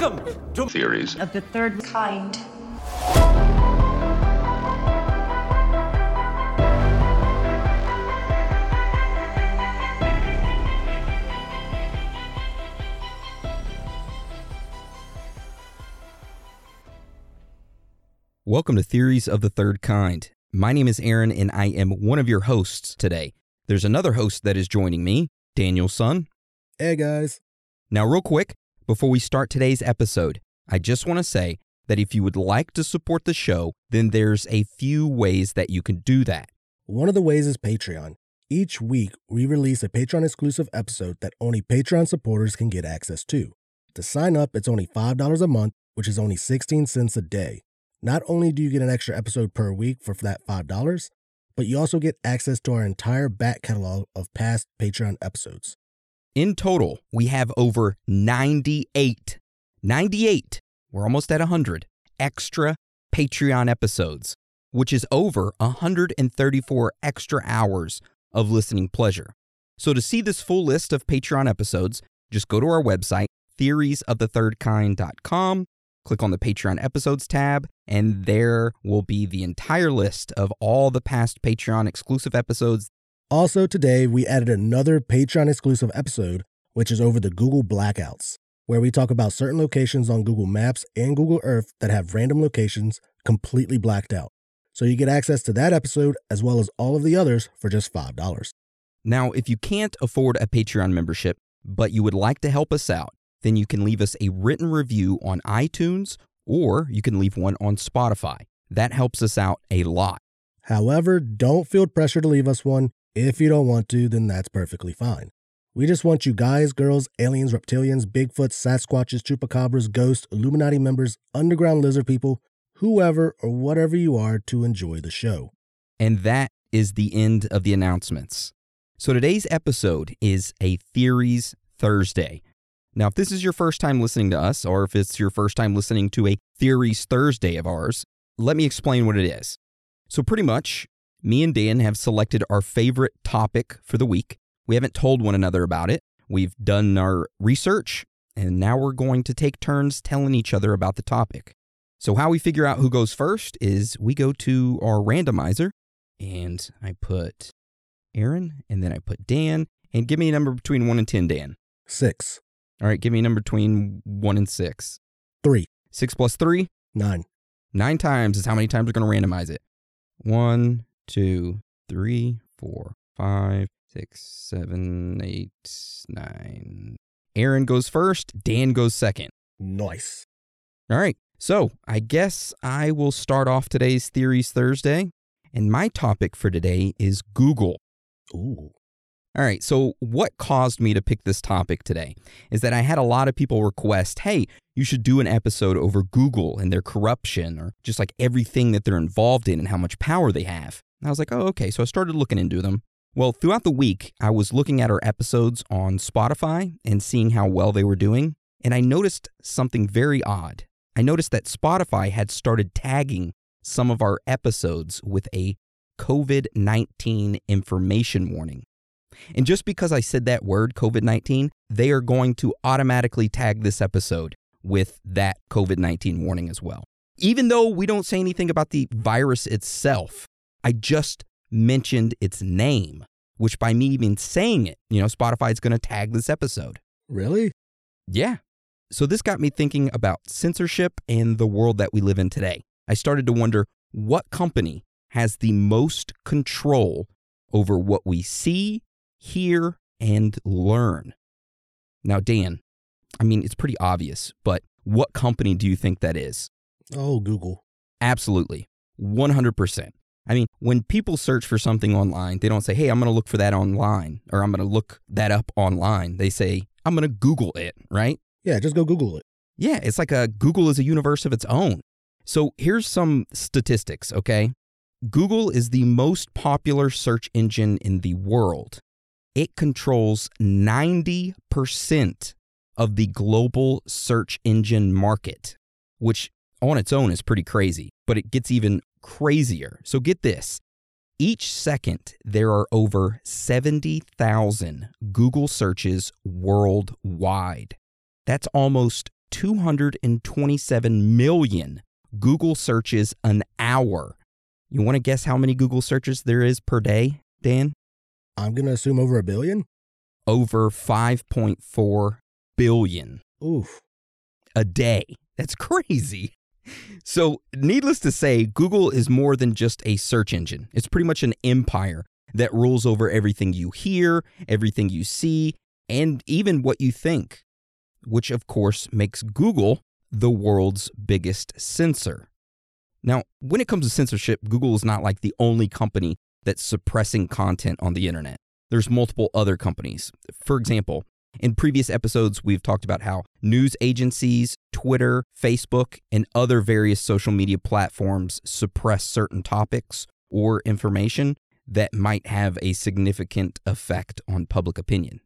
Welcome to Theories of the Third Kind. Welcome to Theories of the Third Kind. My name is Aaron, and I am one of your hosts today. There's another host that is joining me, Daniel Sun. Hey, guys. Now, real quick, before we start today's episode, I just want to say that if you would like to support the show, then there's a few ways that you can do that. One of the ways is Patreon. Each week, we release a Patreon-exclusive episode that only Patreon supporters can get access to. To sign up, it's only $5 a month, which is only 16 cents a day. Not only do you get an extra episode per week for that $5, but you also get access to our entire back catalog of past Patreon episodes. In total, we have over 98, we're almost at 100, extra Patreon episodes, which is over 134 extra hours of listening pleasure. So to see this full list of Patreon episodes, just go to our website, theoriesofthethirdkind.com, click on the Patreon episodes tab, and there will be the entire list of all the past Patreon exclusive episodes. Also today, we added another Patreon-exclusive episode, which is over the Google blackouts, where we talk about certain locations on Google Maps and Google Earth that have random locations completely blacked out. So you get access to that episode as well as all of the others for just $5. Now, if you can't afford a Patreon membership, but you would like to help us out, then you can leave us a written review on iTunes, or you can leave one on Spotify. That helps us out a lot. However, don't feel pressure to leave us one. If you don't want to, then that's perfectly fine. We just want you guys, girls, aliens, reptilians, Bigfoots, Sasquatches, Chupacabras, ghosts, Illuminati members, underground lizard people, whoever or whatever you are, to enjoy the show. And that is the end of the announcements. So today's episode is a Theories Thursday. Now, if this is your first time listening to us, or if it's your first time listening to a Theories Thursday of ours, let me explain what it is. So pretty much, me and Dan have selected our favorite topic for the week. We haven't told one another about it. We've done our research, and now we're going to take turns telling each other about the topic. So how we figure out who goes first is we go to our randomizer, and I put Aaron, and then I put Dan, and give me a number between 1 and 10, Dan. 6. All right, give me a number between 1 and 6. 3. 6 plus 3? 9. 9 times is how many times we're going to randomize it. 1... 2, 3, 4, 5, 6, 7, 8, 9. Aaron goes first. Dan goes second. Nice. All right. So I guess I will start off today's Theories Thursday. And my topic for today is Google. Ooh. All right. So what caused me to pick this topic today is that I had a lot of people request, hey, you should do an episode over Google and their corruption, or just like everything that they're involved in and how much power they have. And I was like, oh, okay. So I started looking into them. Well, throughout the week, I was looking at our episodes on Spotify and seeing how well they were doing. And I noticed something very odd. I noticed that Spotify had started tagging some of our episodes with a COVID-19 information warning. And just because I said that word, COVID-19, they are going to automatically tag this episode with that COVID-19 warning as well. Even though we don't say anything about the virus itself, I just mentioned its name, which by me even saying it, you know, Spotify is going to tag this episode. Really? Yeah. So this got me thinking about censorship and the world that we live in today. I started to wonder what company has the most control over what we see, hear, and learn. Now, Dan, I mean, it's pretty obvious, but what company do you think that is? Oh, Google. Absolutely. 100%. I mean, when people search for something online, they don't say, hey, I'm going to look for that online, or I'm going to look that up online. They say, I'm going to Google it, right? Yeah, just go Google it. Yeah, it's like Google is a universe of its own. So here's some statistics, okay? Google is the most popular search engine in the world. It controls 90% of the global search engine market, which on its own is pretty crazy, but it gets even crazier. So get this. Each second, there are over 70,000 Google searches worldwide. That's almost 227 million Google searches an hour. You want to guess how many Google searches there is per day, Dan? I'm going to assume over a billion. Over 5.4 billion. Oof. A day. That's crazy. So, needless to say, Google is more than just a search engine. It's pretty much an empire that rules over everything you hear, everything you see, and even what you think, which of course makes Google the world's biggest censor. Now, when it comes to censorship, Google is not like the only company that's suppressing content on the internet. There's multiple other companies. For example, in previous episodes, we've talked about how news agencies, Twitter, Facebook, and other various social media platforms suppress certain topics or information that might have a significant effect on public opinion.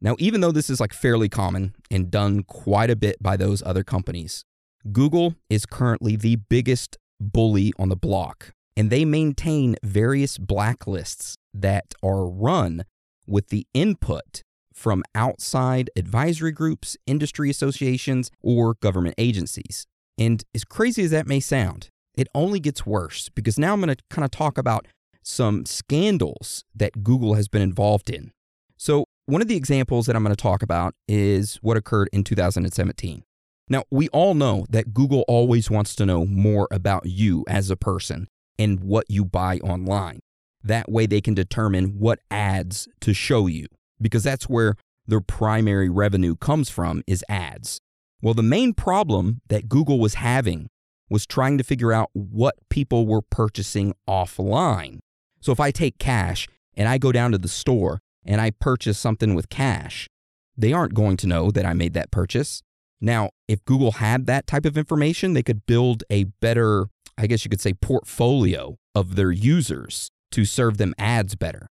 Now, even though this is like fairly common and done quite a bit by those other companies, Google is currently the biggest bully on the block, and they maintain various blacklists that are run with the input from outside advisory groups, industry associations, or government agencies. And as crazy as that may sound, it only gets worse, because now I'm going to kind of talk about some scandals that Google has been involved in. So one of the examples that I'm going to talk about is what occurred in 2017. Now, we all know that Google always wants to know more about you as a person and what you buy online. That way they can determine what ads to show you, because that's where their primary revenue comes from, is ads. Well, the main problem that Google was having was trying to figure out what people were purchasing offline. So if I take cash and I go down to the store and I purchase something with cash, they aren't going to know that I made that purchase. Now, if Google had that type of information, they could build a better, I guess you could say, portfolio of their users to serve them ads better.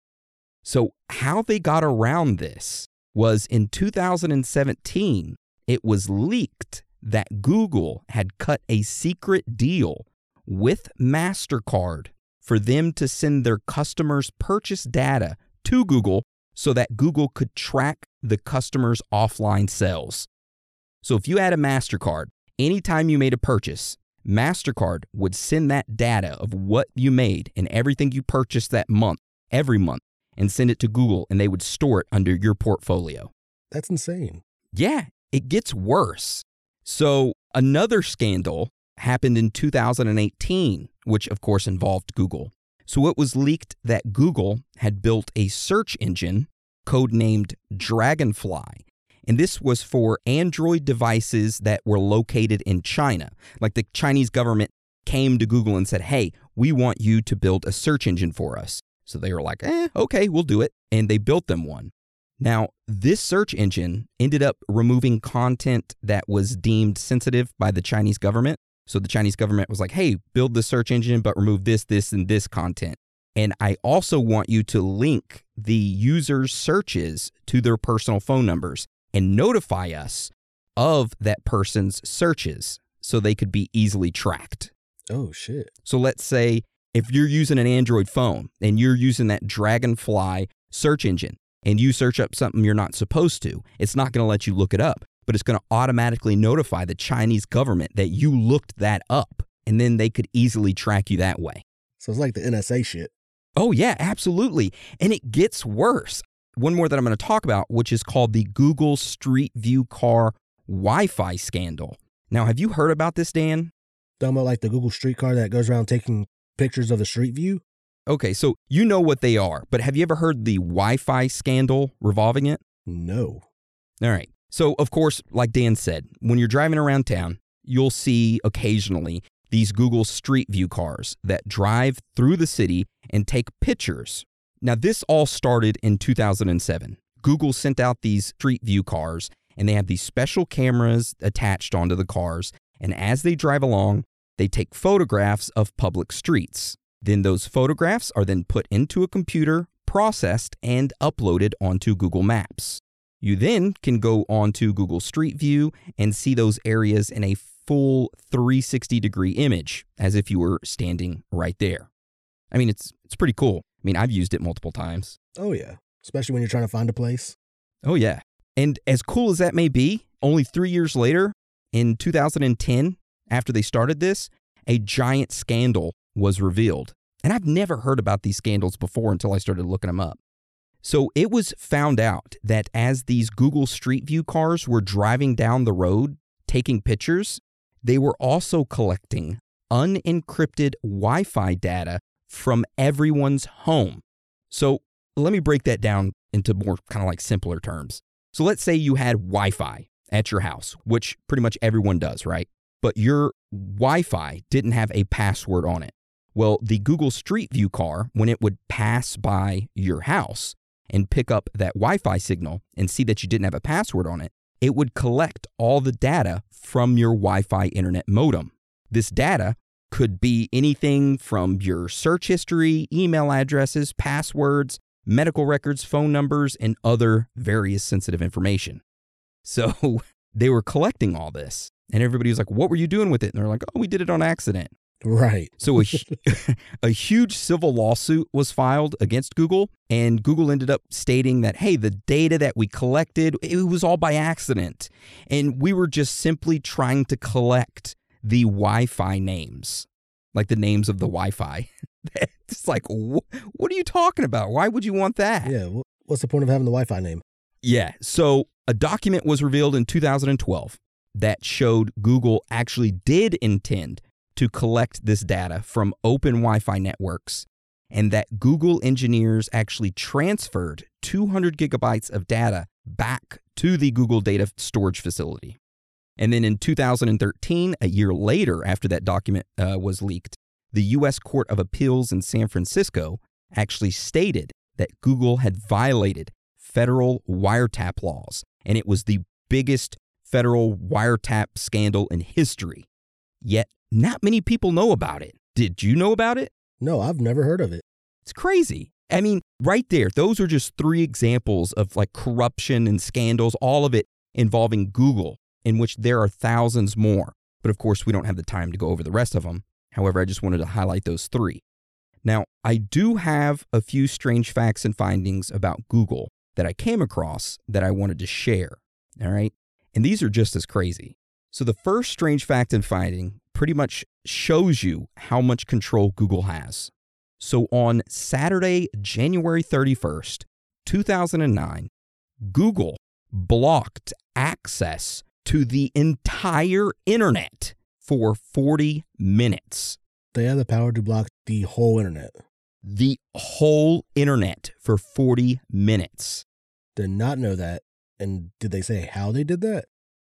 So how they got around this was, in 2017, it was leaked that Google had cut a secret deal with MasterCard for them to send their customers' purchase data to Google so that Google could track the customers' offline sales. So if you had a MasterCard, anytime you made a purchase, MasterCard would send that data of what you made and everything you purchased that month, every month, and send it to Google, and they would store it under your portfolio. That's insane. Yeah, it gets worse. So another scandal happened in 2018, which of course involved Google. So it was leaked that Google had built a search engine codenamed Dragonfly, and this was for Android devices that were located in China. Like, the Chinese government came to Google and said, hey, we want you to build a search engine for us. So they were like, okay, we'll do it. And they built them one. Now, this search engine ended up removing content that was deemed sensitive by the Chinese government. So the Chinese government was like, hey, build the search engine, but remove this, this, and this content. And I also want you to link the user's searches to their personal phone numbers and notify us of that person's searches so they could be easily tracked. Oh, shit. So let's say if you're using an Android phone and you're using that Dragonfly search engine, and you search up something you're not supposed to, it's not going to let you look it up, but it's going to automatically notify the Chinese government that you looked that up, and then they could easily track you that way. So it's like the NSA shit. Oh, yeah, absolutely. And it gets worse. One more that I'm going to talk about, which is called the Google Street View car Wi-Fi scandal. Now, have you heard about this, Dan? Talking about like the Google Street car that goes around taking pictures of the street view? Okay, so you know what they are, but have you ever heard the Wi-Fi scandal revolving it? No. All right. So, of course, like Dan said, when you're driving around town, you'll see occasionally these Google Street View cars that drive through the city and take pictures. Now, this all started in 2007. Google sent out these Street View cars, and they have these special cameras attached onto the cars. And as they drive along, they take photographs of public streets. Then those photographs are then put into a computer, processed, and uploaded onto Google Maps. You then can go onto Google Street View and see those areas in a full 360-degree image, as if you were standing right there. I mean, it's pretty cool. I mean, I've used it multiple times. Oh, yeah. Especially when you're trying to find a place. Oh, yeah. And as cool as that may be, only 3 years later, In 2010, after they started this, a giant scandal was revealed. And I've never heard about these scandals before until I started looking them up. So it was found out that as these Google Street View cars were driving down the road taking pictures, they were also collecting unencrypted Wi-Fi data from everyone's home. So let me break that down into more kind of like simpler terms. So let's say you had Wi-Fi at your house, which pretty much everyone does, right? But your Wi-Fi didn't have a password on it. Well, the Google Street View car, when it would pass by your house and pick up that Wi-Fi signal and see that you didn't have a password on it, it would collect all the data from your Wi-Fi internet modem. This data could be anything from your search history, email addresses, passwords, medical records, phone numbers, and other various sensitive information. So they were collecting all this, and everybody was like, what were you doing with it? And they're like, oh, we did it on accident. Right. So a huge civil lawsuit was filed against Google, and Google ended up stating that, hey, the data that we collected, it was all by accident, and we were just simply trying to collect the Wi-Fi names, like the names of the Wi-Fi. It's like, what are you talking about? Why would you want that? Yeah, what's the point of having the Wi-Fi name? Yeah, so a document was revealed in 2012 that showed Google actually did intend to collect this data from open Wi-Fi networks, and that Google engineers actually transferred 200 gigabytes of data back to the Google data storage facility. And then in 2013, a year later after that document was leaked, the U.S. Court of Appeals in San Francisco actually stated that Google had violated federal wiretap laws, and it was the biggest federal wiretap scandal in history. Yet, not many people know about it. Did you know about it? No, I've never heard of it. It's crazy. I mean, right there, those are just three examples of like corruption and scandals, all of it involving Google, in which there are thousands more. But of course, we don't have the time to go over the rest of them. However, I just wanted to highlight those three. Now, I do have a few strange facts and findings about Google that I came across that I wanted to share, all right? And these are just as crazy. So the first strange fact and finding pretty much shows you how much control Google has. So on Saturday, January 31st, 2009, Google blocked access to the entire internet for 40 minutes. They have the power to block the whole internet. The whole internet for 40 minutes. Did not know that. And did they say how they did that?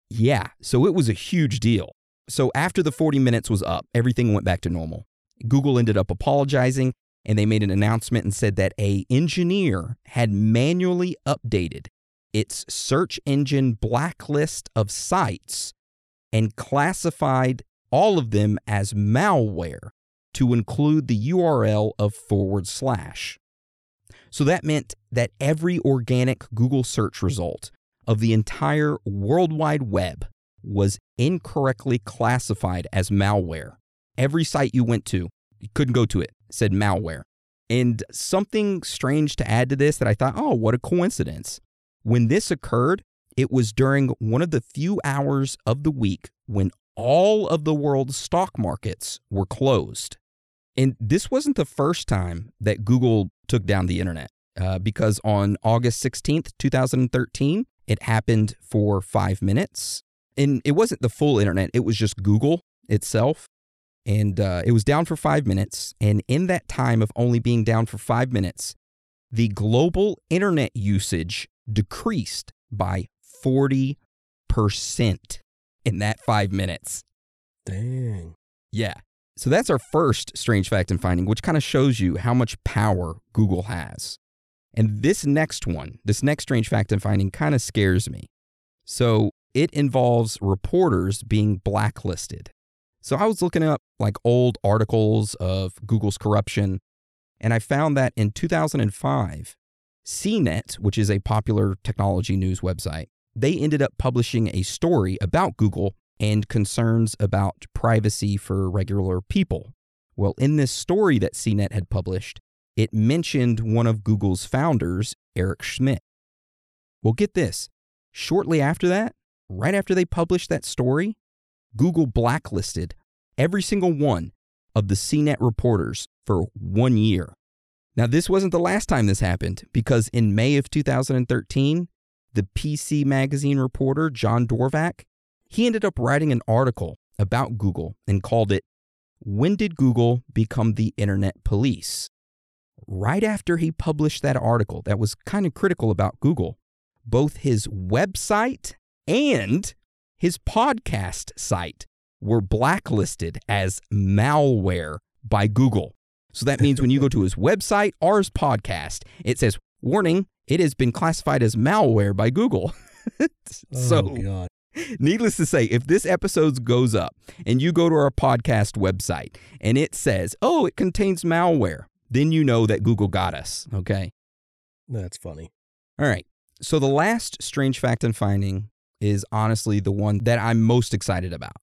Yeah, so it was a huge deal. So after the 40 minutes was up, everything went back to normal. Google ended up apologizing, and they made an announcement and said that an engineer had manually updated its search engine blacklist of sites and classified all of them as malware to include the URL of /. So that meant that every organic Google search result of the entire World Wide Web was incorrectly classified as malware. Every site you went to, you couldn't go to it, said malware. And something strange to add to this that I thought, oh, what a coincidence. When this occurred, it was during one of the few hours of the week when all of the world's stock markets were closed. And this wasn't the first time that Google took down the internet, because on August 16th, 2013, it happened for 5 minutes. And it wasn't the full internet, it was just Google itself. And it was down for 5 minutes. And in that time of only being down for 5 minutes, the global internet usage decreased by 40% in that 5 minutes. Dang. Yeah. So that's our first strange fact and finding, which kind of shows you how much power Google has. And this next one, this next strange fact and finding kind of scares me. So it involves reporters being blacklisted. So I was looking up like old articles of Google's corruption, and I found that in 2005, CNET, which is a popular technology news website, they ended up publishing a story about Google and concerns about privacy for regular people. Well, in this story that CNET had published, it mentioned one of Google's founders, Eric Schmidt. Well, get this. Shortly after that, right after they published that story, Google blacklisted every single one of the CNET reporters for 1 year. Now, this wasn't the last time this happened, because in May of 2013, the PC Magazine reporter, John Dvorak, he ended up writing an article about Google and called it, "When Did Google Become the Internet Police?" Right after he published that article that was kind of critical about Google, both his website and his podcast site were blacklisted as malware by Google. So that means when you go to his website or his podcast, it says, warning, it has been classified as malware by Google. So, needless to say, if this episode goes up and you go to our podcast website and it says, oh, it contains malware, then you know that Google got us, okay? That's funny. All right. So the last strange fact and finding is honestly the one that I'm most excited about.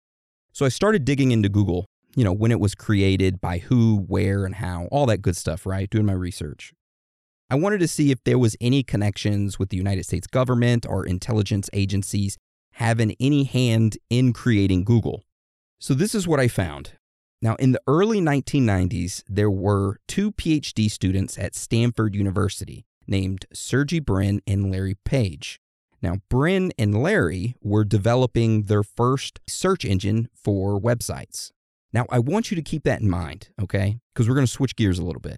So I started digging into Google, you know, when it was created, by who, where, and how, all that good stuff, right? Doing my research. I wanted to see if there was any connections with the United States government or intelligence agencies having any hand in creating Google. So this is what I found. Now, in the early 1990s, there were two PhD students at Stanford University named Sergey Brin and Larry Page. Now, Brin and Larry were developing their first search engine for websites. Now, I want you to keep that in mind, okay? Because we're going to switch gears a little bit.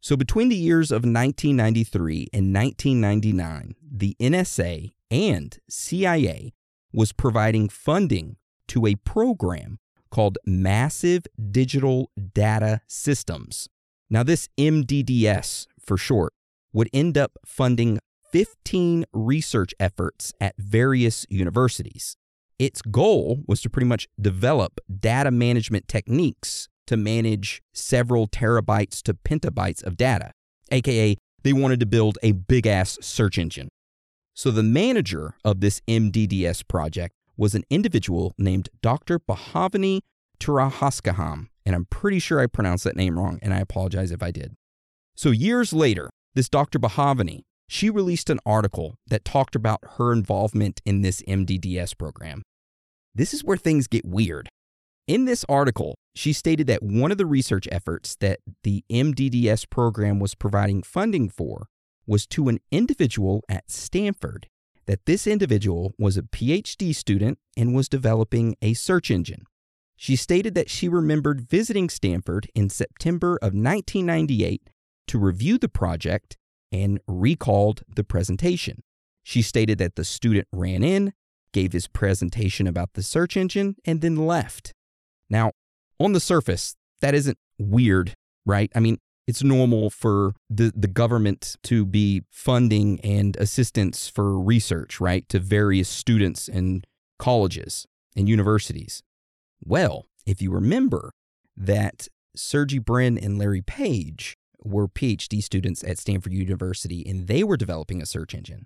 So between the years of 1993 and 1999, the NSA and CIA was providing funding to a program called Massive Digital Data Systems. Now, this MDDS for short would end up funding 15 research efforts at various universities. Its goal was to pretty much develop data management techniques to manage several terabytes to petabytes of data, aka they wanted to build a big-ass search engine. So the manager of this MDDS project was an individual named Dr. Bahavani Tirahaskaham, and I'm pretty sure I pronounced that name wrong, and I apologize if I did. So years later, this Dr. Bahavani, she released an article that talked about her involvement in this MDDS program. This is where things get weird. In this article, she stated that one of the research efforts that the MDDS program was providing funding for was to an individual at Stanford, that this individual was a PhD student and was developing a search engine. She stated that she remembered visiting Stanford in September of 1998 to review the project and recalled the presentation. She stated that the student ran in, gave his presentation about the search engine, and then left. Now, on the surface, that isn't weird, right? I mean, it's normal for the government to be funding and assistance for research, right, to various students and colleges and universities. Well, if you remember that Sergey Brin and Larry Page were PhD students at Stanford University, and they were developing a search engine.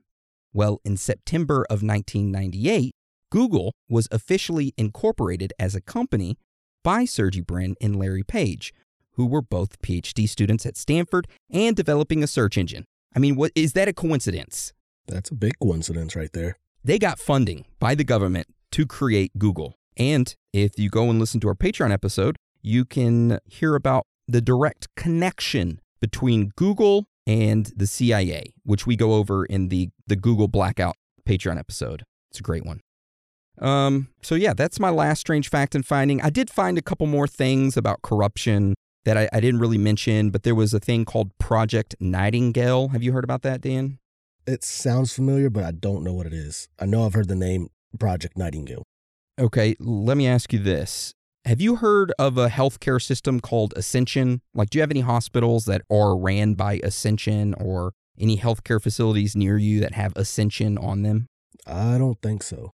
Well, in September of 1998, Google was officially incorporated as a company by Sergey Brin and Larry Page, who were both PhD students at Stanford and developing a search engine. I mean, what is that, a coincidence? That's a big coincidence right there. They got funding by the government to create Google. And if you go and listen to our Patreon episode, you can hear about the direct connection between Google and the CIA, which we go over in the Google Blackout Patreon episode. It's a great one. So yeah, that's my last strange fact and finding. I did find a couple more things about corruption that I didn't really mention, but there was a thing called Project Nightingale. Have you heard about that, Dan? It sounds familiar, but I don't know what it is. I know I've heard the name Project Nightingale. Okay, let me ask you this. Have you heard of a healthcare system called Ascension? Like, do you have any hospitals that are ran by Ascension or any healthcare facilities near you that have Ascension on them? I don't think so.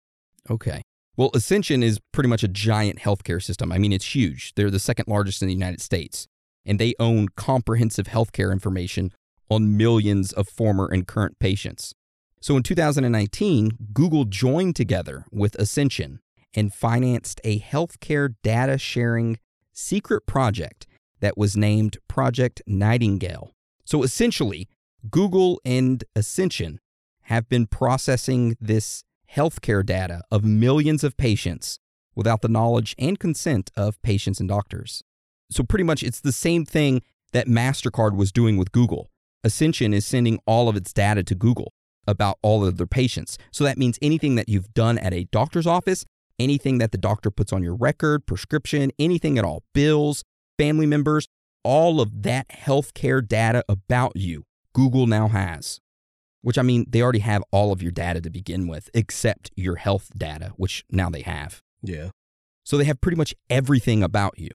Okay. Well, Ascension is pretty much a giant healthcare system. I mean, it's huge. They're the second largest in the United States, and they own comprehensive healthcare information on millions of former and current patients. So in 2019, Google joined together with Ascension and financed a healthcare data sharing secret project that was named Project Nightingale. So essentially, Google and Ascension have been processing this healthcare data of millions of patients without the knowledge and consent of patients and doctors. So pretty much it's the same thing that MasterCard was doing with Google. Ascension is sending all of its data to Google about all of their patients. So that means anything that you've done at a doctor's office, anything that the doctor puts on your record, prescription, anything at all, bills, family members, all of that healthcare data about you, Google now has. Which, I mean, they already have all of your data to begin with, except your health data, which now they have. Yeah. So they have pretty much everything about you,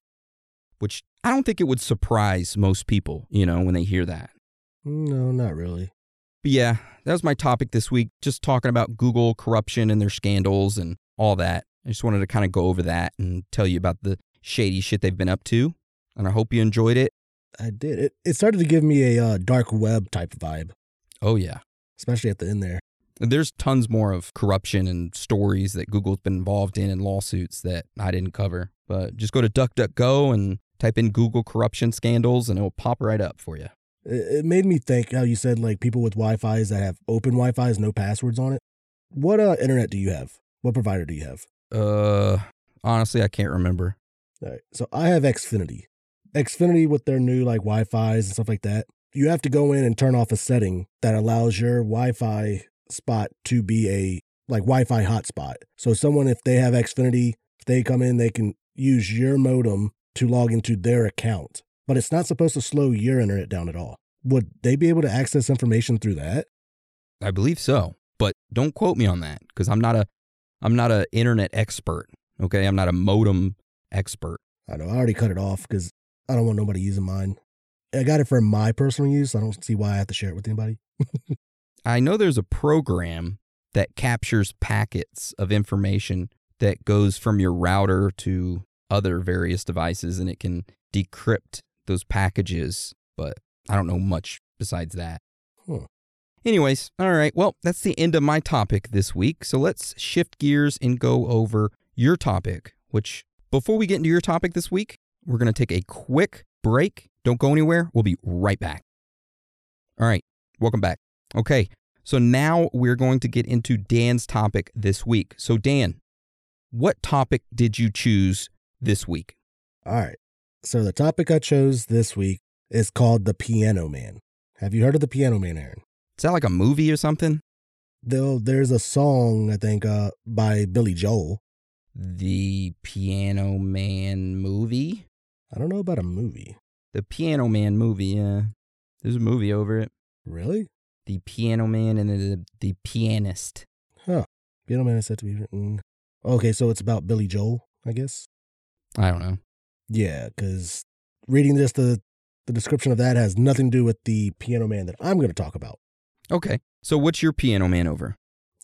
which I don't think it would surprise most people, you know, when they hear that. No, not really. But yeah, that was my topic this week, just talking about Google corruption and their scandals and all that. I just wanted to kind of go over that and tell you about the shady shit they've been up to, and I hope you enjoyed it. I did. It started to give me a dark web type vibe. Oh, yeah. Especially at the end there. There's tons more of corruption and stories that Google's been involved in and lawsuits that I didn't cover. But just go to DuckDuckGo and type in Google corruption scandals, and it'll pop right up for you. It made me think how you said, like, people with Wi-Fis that have open Wi-Fis, no passwords on it. What internet do you have? What provider do you have? Honestly, I can't remember. All right. So I have Xfinity. Xfinity with their new, like, Wi-Fis and stuff like that. You have to go in and turn off a setting that allows your Wi-Fi spot to be a, like, Wi-Fi hotspot. So someone, if they have Xfinity, if they come in, they can use your modem to log into their account. But it's not supposed to slow your internet down at all. Would they be able to access information through that? I believe so. But don't quote me on that, because I'm not a internet expert, okay? I'm not a modem expert. I know. I already cut it off because I don't want nobody using mine. I got it for my personal use. I don't see why I have to share it with anybody. I know there's a program that captures packets of information that goes from your router to other various devices, and it can decrypt those packages, but I don't know much besides that. Huh. Anyways, all right, well, that's the end of my topic this week, so let's shift gears and go over your topic, which, before we get into your topic this week, we're going to take a quick break. Don't go anywhere. We'll be right back. All right. Welcome back. Okay. So now we're going to get into Dan's topic this week. So Dan, what topic did you choose this week? All right. So the topic I chose this week is called The Piano Man. Have you heard of The Piano Man, Aaron? Is that like a movie or something? There's a song, I think, by Billy Joel. The Piano Man movie? I don't know about a movie. The Piano Man movie, yeah. There's a movie over it. Really? The Piano Man and the Pianist. Huh. Piano Man is said to be written. Okay, so it's about Billy Joel, I guess? I don't know. Yeah, because reading this, the description of that has nothing to do with the Piano Man that I'm going to talk about. Okay, so what's your Piano Man over?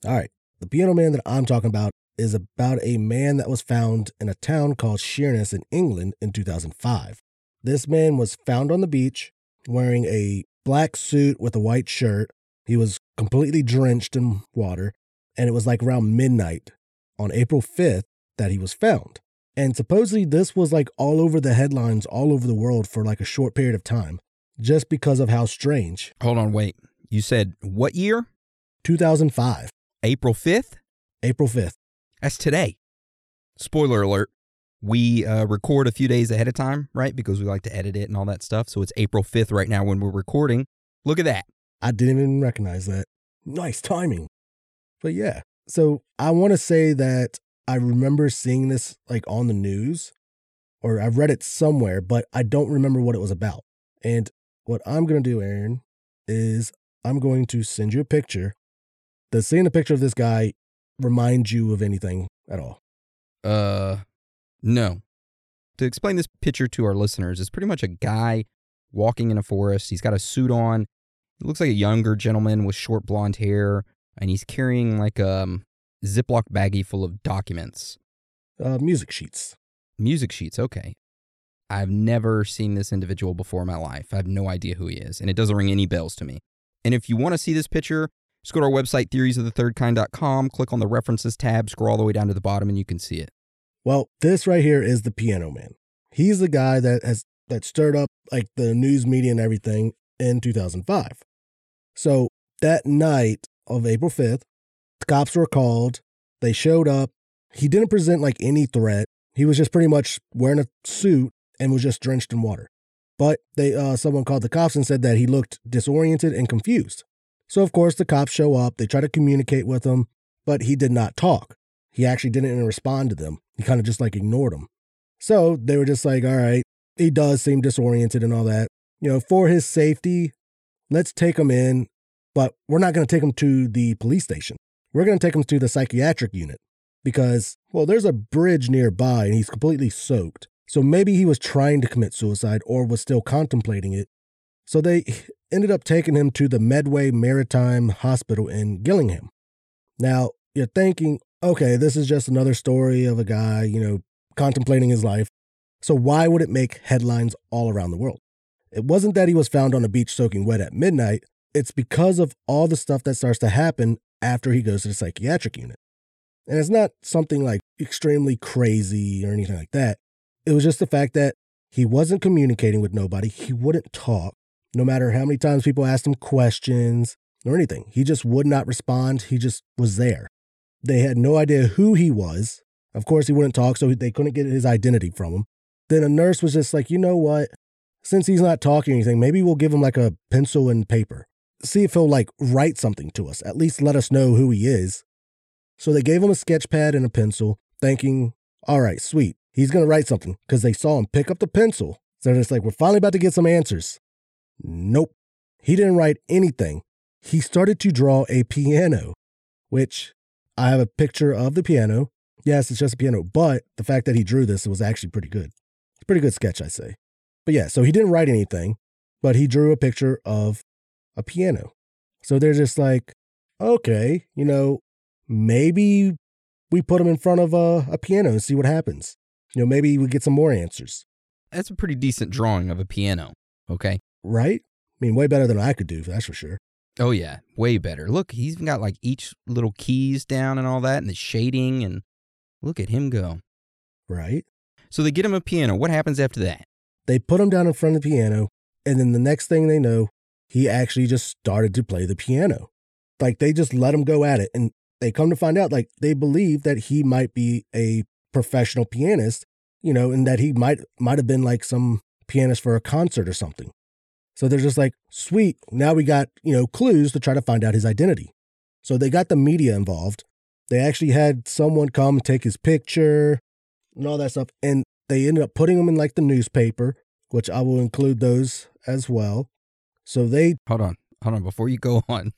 All right, the Piano Man that I'm talking about is about a man that was found in a town called Sheerness in England in 2005. This man was found on the beach wearing a black suit with a white shirt. He was completely drenched in water, and it was like around midnight on April 5th that he was found. And supposedly this was like all over the headlines all over the world for like a short period of time just because of how strange. Hold on, wait. You said what year? 2005. April 5th? April 5th. That's today. Spoiler alert. We record a few days ahead of time, right? Because we like to edit it and all that stuff. So it's April 5th right now when we're recording. Look at that. I didn't even recognize that. Nice timing. But yeah. So I want to say that I remember seeing this like on the news, or I read it somewhere, but I don't remember what it was about. And what I'm going to do, Aaron, is I'm going to send you a picture. Does seeing a picture of this guy remind you of anything at all? No. To explain this picture to our listeners, it's pretty much a guy walking in a forest. He's got a suit on. He looks like a younger gentleman with short blonde hair, and he's carrying like a Ziploc baggie full of documents. Music sheets. Music sheets, okay. I've never seen this individual before in my life. I have no idea who he is, and it doesn't ring any bells to me. And if you want to see this picture, just go to our website, theoriesofthethirdkind.com, click on the references tab, scroll all the way down to the bottom, and you can see it. Well, this right here is the Piano Man. He's the guy that stirred up like the news media and everything in 2005. So that night of April 5th, the cops were called. They showed up. He didn't present like any threat. He was just pretty much wearing a suit and was just drenched in water. But they, someone called the cops and said that he looked disoriented and confused. So, of course, the cops show up. They try to communicate with him, but he did not talk. He actually didn't even respond to them. He kind of just like ignored them. So they were just like, all right, he does seem disoriented and all that. You know, for his safety, let's take him in, but we're not going to take him to the police station. We're going to take him to the psychiatric unit because, well, there's a bridge nearby and he's completely soaked. So maybe he was trying to commit suicide or was still contemplating it. So they ended up taking him to the Medway Maritime Hospital in Gillingham. Now, you're thinking, okay, this is just another story of a guy, you know, contemplating his life. So why would it make headlines all around the world? It wasn't that he was found on a beach soaking wet at midnight. It's because of all the stuff that starts to happen after he goes to the psychiatric unit. And it's not something like extremely crazy or anything like that. It was just the fact that he wasn't communicating with nobody. He wouldn't talk, no matter how many times people asked him questions or anything. He just would not respond. He just was there. They had no idea who he was. Of course, he wouldn't talk, so they couldn't get his identity from him. Then a nurse was just like, you know what? Since he's not talking or anything, maybe we'll give him like a pencil and paper. See if he'll like write something to us. At least let us know who he is. So they gave him a sketch pad and a pencil, thinking, all right, sweet. He's going to write something because they saw him pick up the pencil. So they're just like, we're finally about to get some answers. Nope. He didn't write anything. He started to draw a piano, which I have a picture of the piano. Yes, it's just a piano, but the fact that he drew this was actually pretty good. It's a pretty good sketch, I say. But yeah, so he didn't write anything, but he drew a picture of a piano. So they're just like, okay, you know, maybe we put him in front of a piano and see what happens. You know, maybe we get some more answers. That's a pretty decent drawing of a piano, okay? Right? I mean, way better than I could do, that's for sure. Oh, yeah, way better. Look, he's even got like each little keys down and all that and the shading and look at him go. Right? So they get him a piano. What happens after that? They put him down in front of the piano, and then the next thing they know, he actually just started to play the piano. Like, they just let him go at it, and they come to find out, like, they believe that he might be a professional pianist, you know, and that he might have been, like, some pianist for a concert or something. So they're just like, sweet, now we got, you know, clues to try to find out his identity. So they got the media involved. They actually had someone come take his picture and all that stuff, and they ended up putting him in, like, the newspaper, which I will include those as well. So they... Hold on. Before you go on,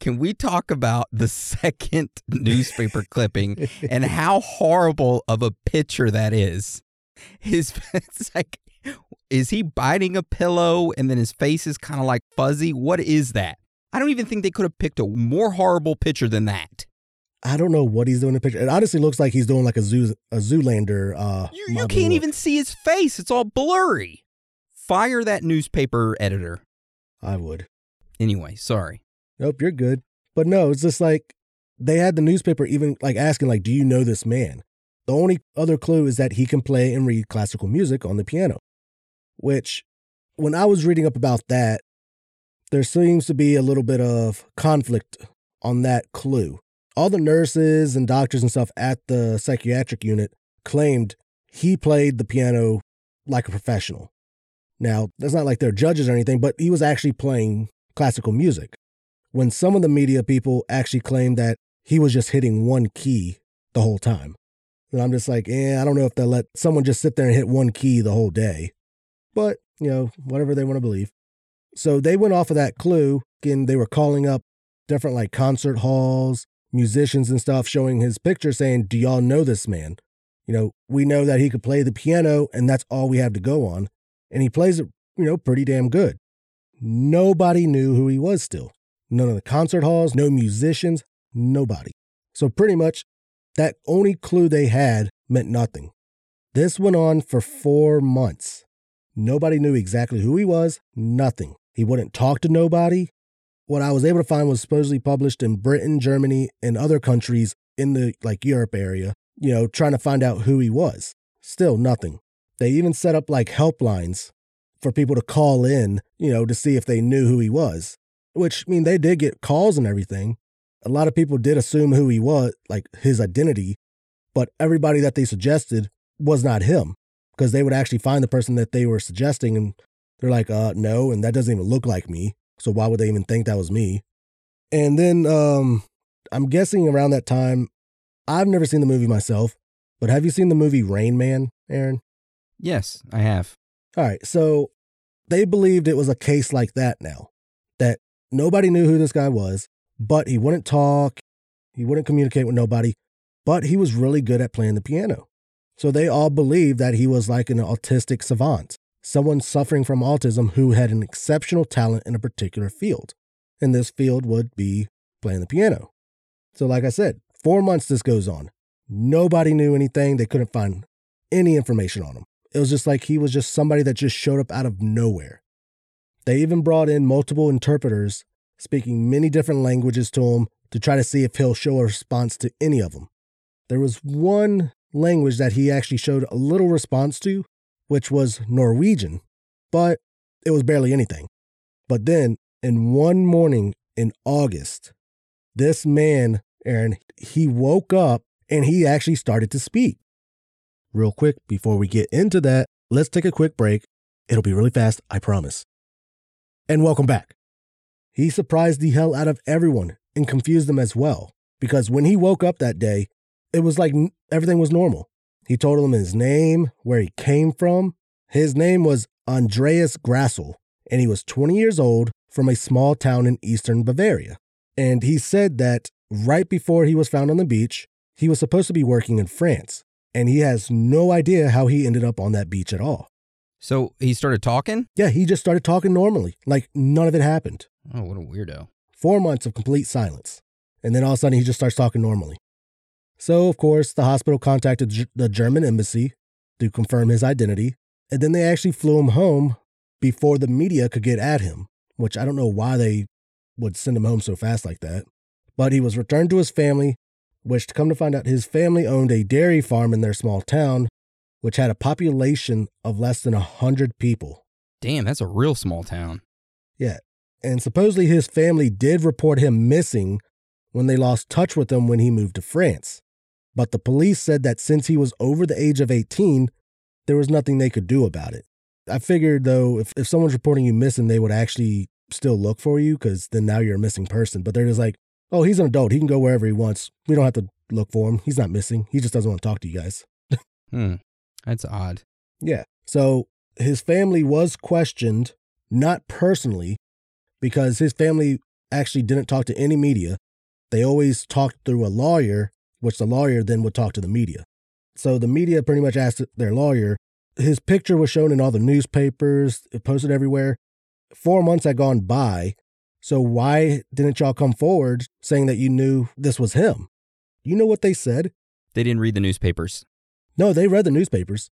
can we talk about the second newspaper clipping and how horrible of a picture that is? It's like, is he biting a pillow and then his face is kind of like fuzzy? What is that? I don't even think they could have picked a more horrible picture than that. I don't know what he's doing in the picture. It honestly looks like he's doing like a Zoolander. You can't even see his face. It's all blurry. Fire that newspaper editor. I would. Anyway, sorry. Nope, you're good. But no, it's just like they had the newspaper even like asking like, do you know this man? The only other clue is that he can play and read classical music on the piano, which when I was reading up about that, there seems to be a little bit of conflict on that clue. All the nurses and doctors and stuff at the psychiatric unit claimed he played the piano like a professional. Now, that's not like they're judges or anything, but he was actually playing classical music. When some of the media people actually claimed that he was just hitting one key the whole time. And I'm just like, I don't know if they'll let someone just sit there and hit one key the whole day. But, you know, whatever they want to believe. So they went off of that clue. Again, they were calling up different like concert halls, musicians and stuff, showing his picture saying, do y'all know this man? You know, we know that he could play the piano and that's all we have to go on. And he plays it, you know, pretty damn good. Nobody knew who he was still. None of the concert halls, no musicians, nobody. So pretty much that only clue they had meant nothing. This went on for 4 months. Nobody knew exactly who he was, nothing. He wouldn't talk to nobody. What I was able to find was supposedly published in Britain, Germany, and other countries in the like Europe area, you know, trying to find out who he was. Still nothing. They even set up like helplines for people to call in, you know, to see if they knew who he was, which, I mean, they did get calls and everything. A lot of people did assume who he was, like his identity, But everybody that they suggested was not him, because they would actually find the person that they were suggesting, and they're like, no, and that doesn't even look like me. So why would they even think that was me? And then I'm guessing around that time, I've never seen the movie myself, but have you seen the movie Rain Man, Aaron? Yes, I have. All right. So they believed it was a case like that now, that nobody knew who this guy was, but he wouldn't talk. He wouldn't communicate with nobody, but he was really good at playing the piano. So they all believed that he was like an autistic savant, someone suffering from autism who had an exceptional talent in a particular field. And this field would be playing the piano. So like I said, 4 months this goes on. Nobody knew anything. They couldn't find any information on him. It was just like he was just somebody that just showed up out of nowhere. They even brought in multiple interpreters speaking many different languages to him to try to see if he'll show a response to any of them. There was one language that he actually showed a little response to, which was Norwegian, but it was barely anything. But then in one morning in August, this man, Aaron, he woke up and he actually started to speak. Real quick, before we get into that, let's take a quick break. It'll be really fast, I promise. And welcome back. He surprised the hell out of everyone and confused them as well, because when he woke up that day, it was like everything was normal. He told them his name, where he came from. His name was Andreas Grassel, and he was 20 years old from a small town in eastern Bavaria. And he said that right before he was found on the beach, he was supposed to be working in France, and he has no idea how he ended up on that beach at all. So he started talking? Yeah, he just started talking normally, like none of it happened. Oh, what a weirdo. 4 months of complete silence, and then all of a sudden he just starts talking normally. So, of course, the hospital contacted the German embassy to confirm his identity, and then they actually flew him home before the media could get at him, which I don't know why they would send him home so fast like that. But he was returned to his family, which come to find out his family owned a dairy farm in their small town, which had a population of less than 100 people. Damn, that's a real small town. Yeah, and supposedly his family did report him missing when they lost touch with him when he moved to France. But the police said that since he was over the age of 18, there was nothing they could do about it. I figured, though, if someone's reporting you missing, they would actually still look for you, because then now you're a missing person. But they're just like, oh, he's an adult. He can go wherever he wants. We don't have to look for him. He's not missing. He just doesn't want to talk to you guys. That's odd. Yeah. So his family was questioned, not personally, because his family actually didn't talk to any media. They always talked through a lawyer, which the lawyer then would talk to the media. So the media pretty much asked their lawyer. His picture was shown in all the newspapers, it posted everywhere. 4 months had gone by, so why didn't y'all come forward saying that you knew this was him? You know what they said? They didn't read the newspapers. No, they read the newspapers.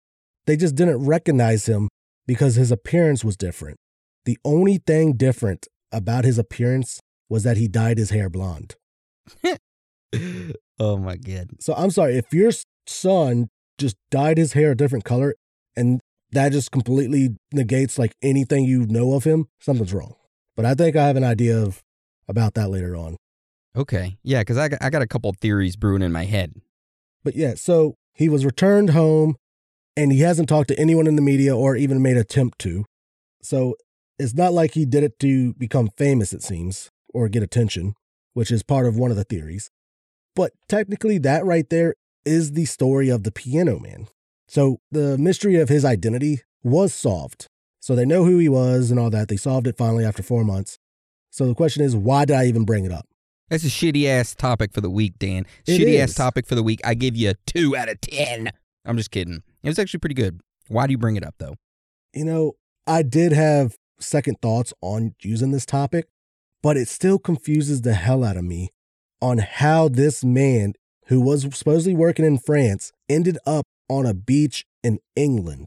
They just didn't recognize him because his appearance was different. The only thing different about his appearance was that he dyed his hair blonde. Oh my God. So I'm sorry, if your son just dyed his hair a different color and that just completely negates like anything you know of him, something's wrong. But I think I have an idea about that later on. Okay. Yeah, because I got a couple theories brewing in my head. But yeah, so he was returned home and he hasn't talked to anyone in the media or even made an attempt to. So it's not like he did it to become famous, it seems, or get attention, which is part of one of the theories. But technically that right there is the story of the Piano Man. So the mystery of his identity was solved. So they know who he was and all that. They solved it finally after 4 months. So the question is, why did I even bring it up? That's a shitty-ass topic for the week, Dan. Shitty-ass topic for the week. I give you a 2 out of 10. I'm just kidding. It was actually pretty good. Why do you bring it up, though? You know, I did have second thoughts on using this topic, but it still confuses the hell out of me on how this man, who was supposedly working in France, ended up on a beach in England.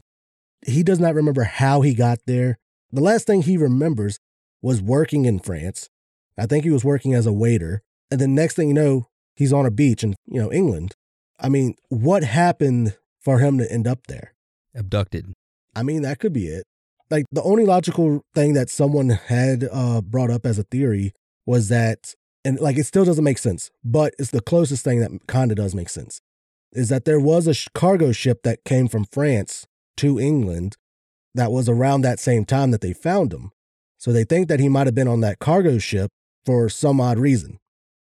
He does not remember how he got there. The last thing he remembers was working in France. I think he was working as a waiter. And the next thing you know, he's on a beach in, you know, England. I mean, what happened for him to end up there? Abducted. I mean, that could be it. Like, the only logical thing that someone had brought up as a theory was that, and like, it still doesn't make sense, but it's the closest thing that kind of does make sense. is that there was a cargo ship that came from France to England that was around that same time that they found him. So they think that he might have been on that cargo ship for some odd reason.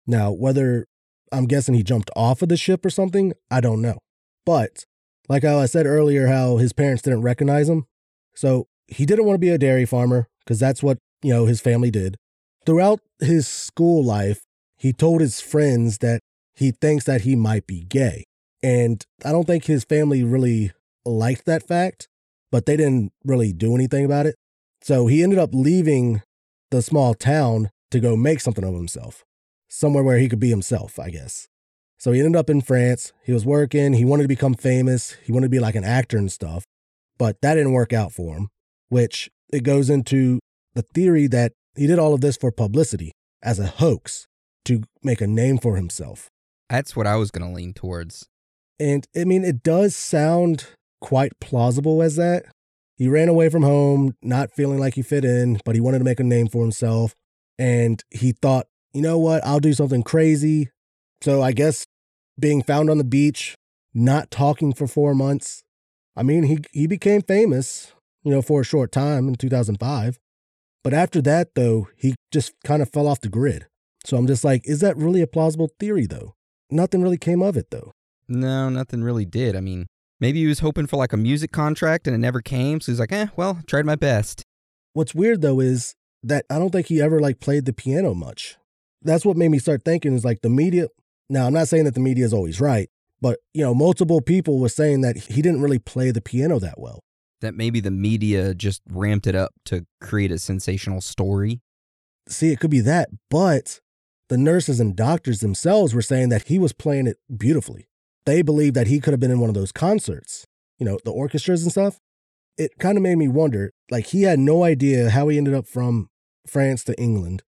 Now, whether I'm guessing he jumped off of the ship or something, I don't know. But like how I said earlier, how his parents didn't recognize him. So he didn't want to be a dairy farmer because that's what, you know, his family did. Throughout his school life, he told his friends that he thinks that he might be gay. And I don't think his family really liked that fact, but they didn't really do anything about it. So he ended up leaving the small town to go make something of himself, somewhere where he could be himself, I guess. So he ended up in France. He was working. He wanted to become famous. He wanted to be like an actor and stuff, but that didn't work out for him, which it goes into the theory that he did all of this for publicity as a hoax to make a name for himself. That's what I was going to lean towards. And I mean, it does sound quite plausible as that. He ran away from home, not feeling like he fit in, but he wanted to make a name for himself. And he thought, you know what, I'll do something crazy. So I guess being found on the beach, not talking for 4 months. I mean, he became famous, you know, for a short time in 2005. But after that, though, he just kind of fell off the grid. So I'm just like, is that really a plausible theory, though? Nothing really came of it, though. No, nothing really did. I mean, maybe he was hoping for like a music contract and it never came. So he's like, well, tried my best. What's weird, though, is that I don't think he ever like played the piano much. That's what made me start thinking is like the media. Now, I'm not saying that the media is always right, but, you know, multiple people were saying that he didn't really play the piano that well. That maybe the media just ramped it up to create a sensational story. See, it could be that, but the nurses and doctors themselves were saying that he was playing it beautifully. They believed that he could have been in one of those concerts, you know, the orchestras and stuff. It kind of made me wonder, like, he had no idea how he ended up from France to England.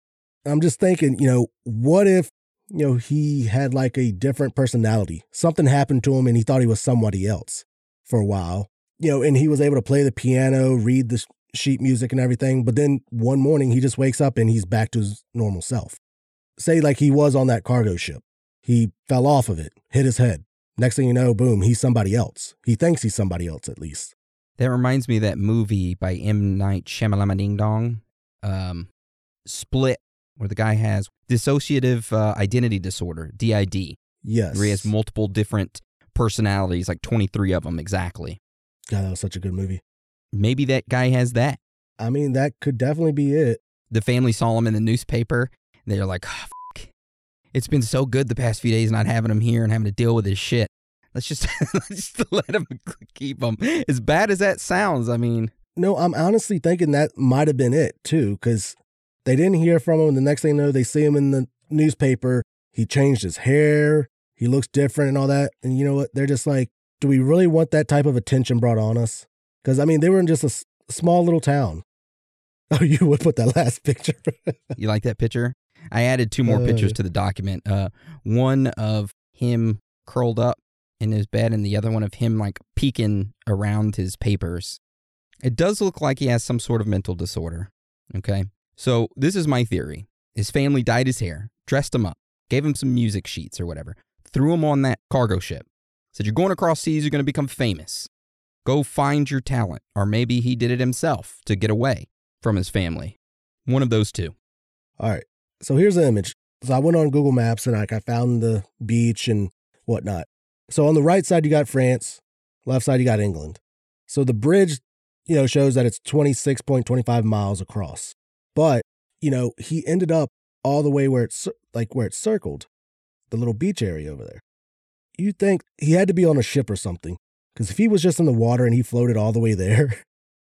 I'm just thinking, you know, what if, you know, he had like a different personality? Something happened to him and he thought he was somebody else for a while, you know, and he was able to play the piano, read the sheet music and everything. But then one morning he just wakes up and he's back to his normal self. Say like he was on that cargo ship. He fell off of it, hit his head. Next thing you know, boom, he's somebody else. He thinks he's somebody else, at least. That reminds me of that movie by M. Night Shyamalan Ding Dong, Split, where the guy has dissociative identity disorder, DID. Yes. Where he has multiple different personalities, like 23 of them exactly. God, that was such a good movie. Maybe that guy has that. I mean, that could definitely be it. The family saw him in the newspaper, and they're like, oh, fuck. It's been so good the past few days not having him here and having to deal with his shit. Let's just let him keep him. As bad as that sounds, I mean. No, I'm honestly thinking that might have been it, too, because they didn't hear from him. The next thing they know, they see him in the newspaper. He changed his hair. He looks different and all that. And you know what? They're just like, do we really want that type of attention brought on us? Because, I mean, they were in just a small little town. Oh, you would put that last picture. You like that picture? I added two more pictures to the document. One of him curled up in his bed and the other one of him like peeking around his papers. It does look like he has some sort of mental disorder. Okay. So this is my theory. His family dyed his hair, dressed him up, gave him some music sheets or whatever, threw him on that cargo ship, said, you're going across seas, you're going to become famous. Go find your talent. Or maybe he did it himself to get away from his family. One of those two. All right. So here's the image. So I went on Google Maps and I found the beach and whatnot. So on the right side, you got France. Left side, you got England. So the bridge, you know, shows that it's 26.25 miles across. But, you know, he ended up all the way where it's circled, the little beach area over there. You'd think he had to be on a ship or something. Because if he was just in the water and he floated all the way there,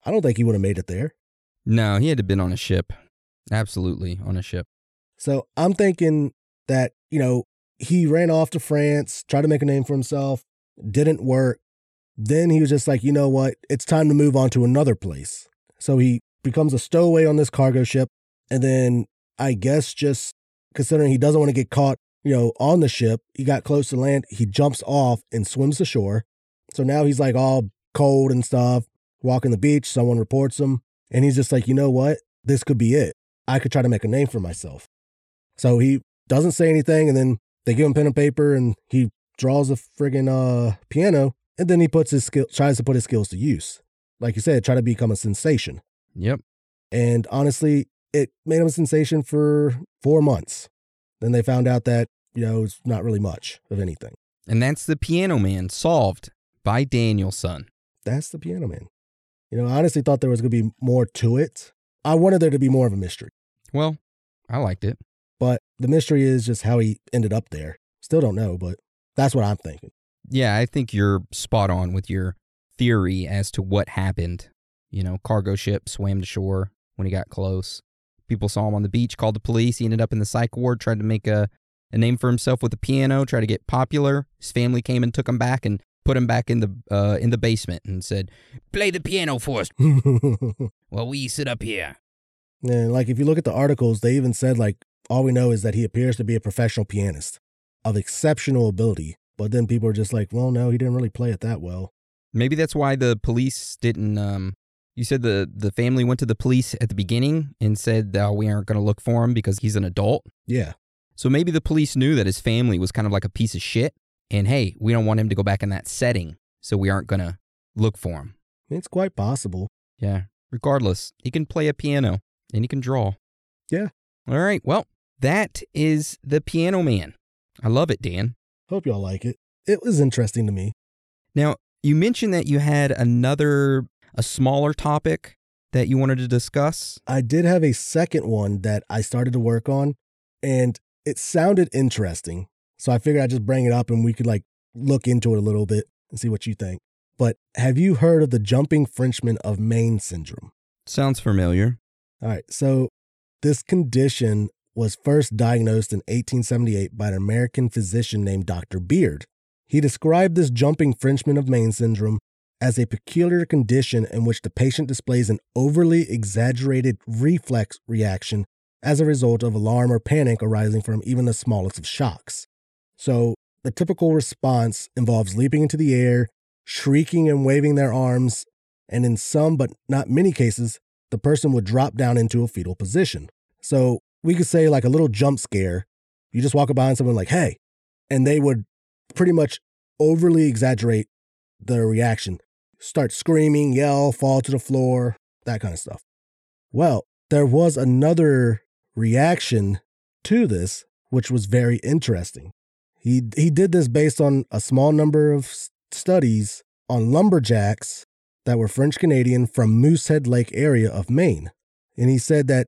I don't think he would have made it there. No, he had to have been on a ship. Absolutely on a ship. So I'm thinking that, you know, he ran off to France, tried to make a name for himself, didn't work. Then he was just like, you know what? It's time to move on to another place. So he becomes a stowaway on this cargo ship. And then I guess just considering he doesn't want to get caught, you know, on the ship, he got close to land. He jumps off and swims to shore. So now he's like all cold and stuff, walking the beach. Someone reports him. And he's just like, you know what? This could be it. I could try to make a name for myself. So he doesn't say anything. And then they give him pen and paper and he draws a friggin' piano, and then he puts his skill, tries to put his skills to use. Like you said, try to become a sensation. Yep. And honestly, it made him a sensation for 4 months. Then they found out that, you know, it's not really much of anything. And that's The Piano Man, solved by Daniel Sun. That's The Piano Man. You know, I honestly thought there was going to be more to it. I wanted there to be more of a mystery. Well, I liked it. But the mystery is just how he ended up there. Still don't know, but that's what I'm thinking. Yeah, I think you're spot on with your theory as to what happened. You know, cargo ship swam to shore when he got close. People saw him on the beach, called the police. He ended up in the psych ward, tried to make a name for himself with a piano, tried to get popular. His family came and took him back and put him back in the basement and said, play the piano for us while we sit up here. And like, if you look at the articles, they even said, like, all we know is that he appears to be a professional pianist of exceptional ability. But then people are just like, well, no, he didn't really play it that well. Maybe that's why the police didn't... You said the family went to the police at the beginning and said, oh, we aren't going to look for him because he's an adult. Yeah. So maybe the police knew that his family was kind of like a piece of shit. And hey, we don't want him to go back in that setting, so we aren't going to look for him. It's quite possible. Yeah. Regardless, he can play a piano and he can draw. Yeah. All right. Well, that is The Piano Man. I love it, Dan. Hope y'all like it. It was interesting to me. Now, you mentioned that you had a smaller topic that you wanted to discuss. I did have a second one that I started to work on, and it sounded interesting. So I figured I'd just bring it up and we could like look into it a little bit and see what you think. But have you heard of the jumping Frenchman of Maine syndrome? Sounds familiar. All right. So this condition was first diagnosed in 1878 by an American physician named Dr. Beard. He described this jumping Frenchman of Maine syndrome as a peculiar condition in which the patient displays an overly exaggerated reflex reaction as a result of alarm or panic arising from even the smallest of shocks. So the typical response involves leaping into the air, shrieking and waving their arms, and in some but not many cases, the person would drop down into a fetal position. So we could say like a little jump scare. You just walk by and someone like, hey, and they would pretty much overly exaggerate their reaction. Start screaming, yell, fall to the floor, that kind of stuff. Well, there was another reaction to this, which was very interesting. He did this based on a small number of studies on lumberjacks that were French Canadian from Moosehead Lake area of Maine. And he said that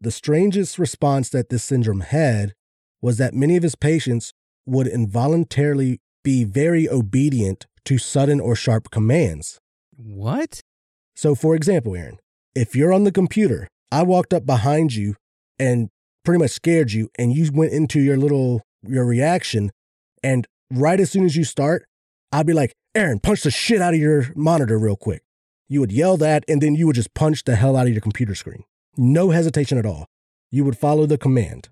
the strangest response that this syndrome had was that many of his patients would involuntarily be very obedient to sudden or sharp commands. What? So for example, Aaron, if you're on the computer, I walked up behind you and pretty much scared you and you went into your reaction, and right as soon as you start, I'd be like, Aaron, punch the shit out of your monitor real quick. You would yell that and then you would just punch the hell out of your computer screen. No hesitation at all. You would follow the command.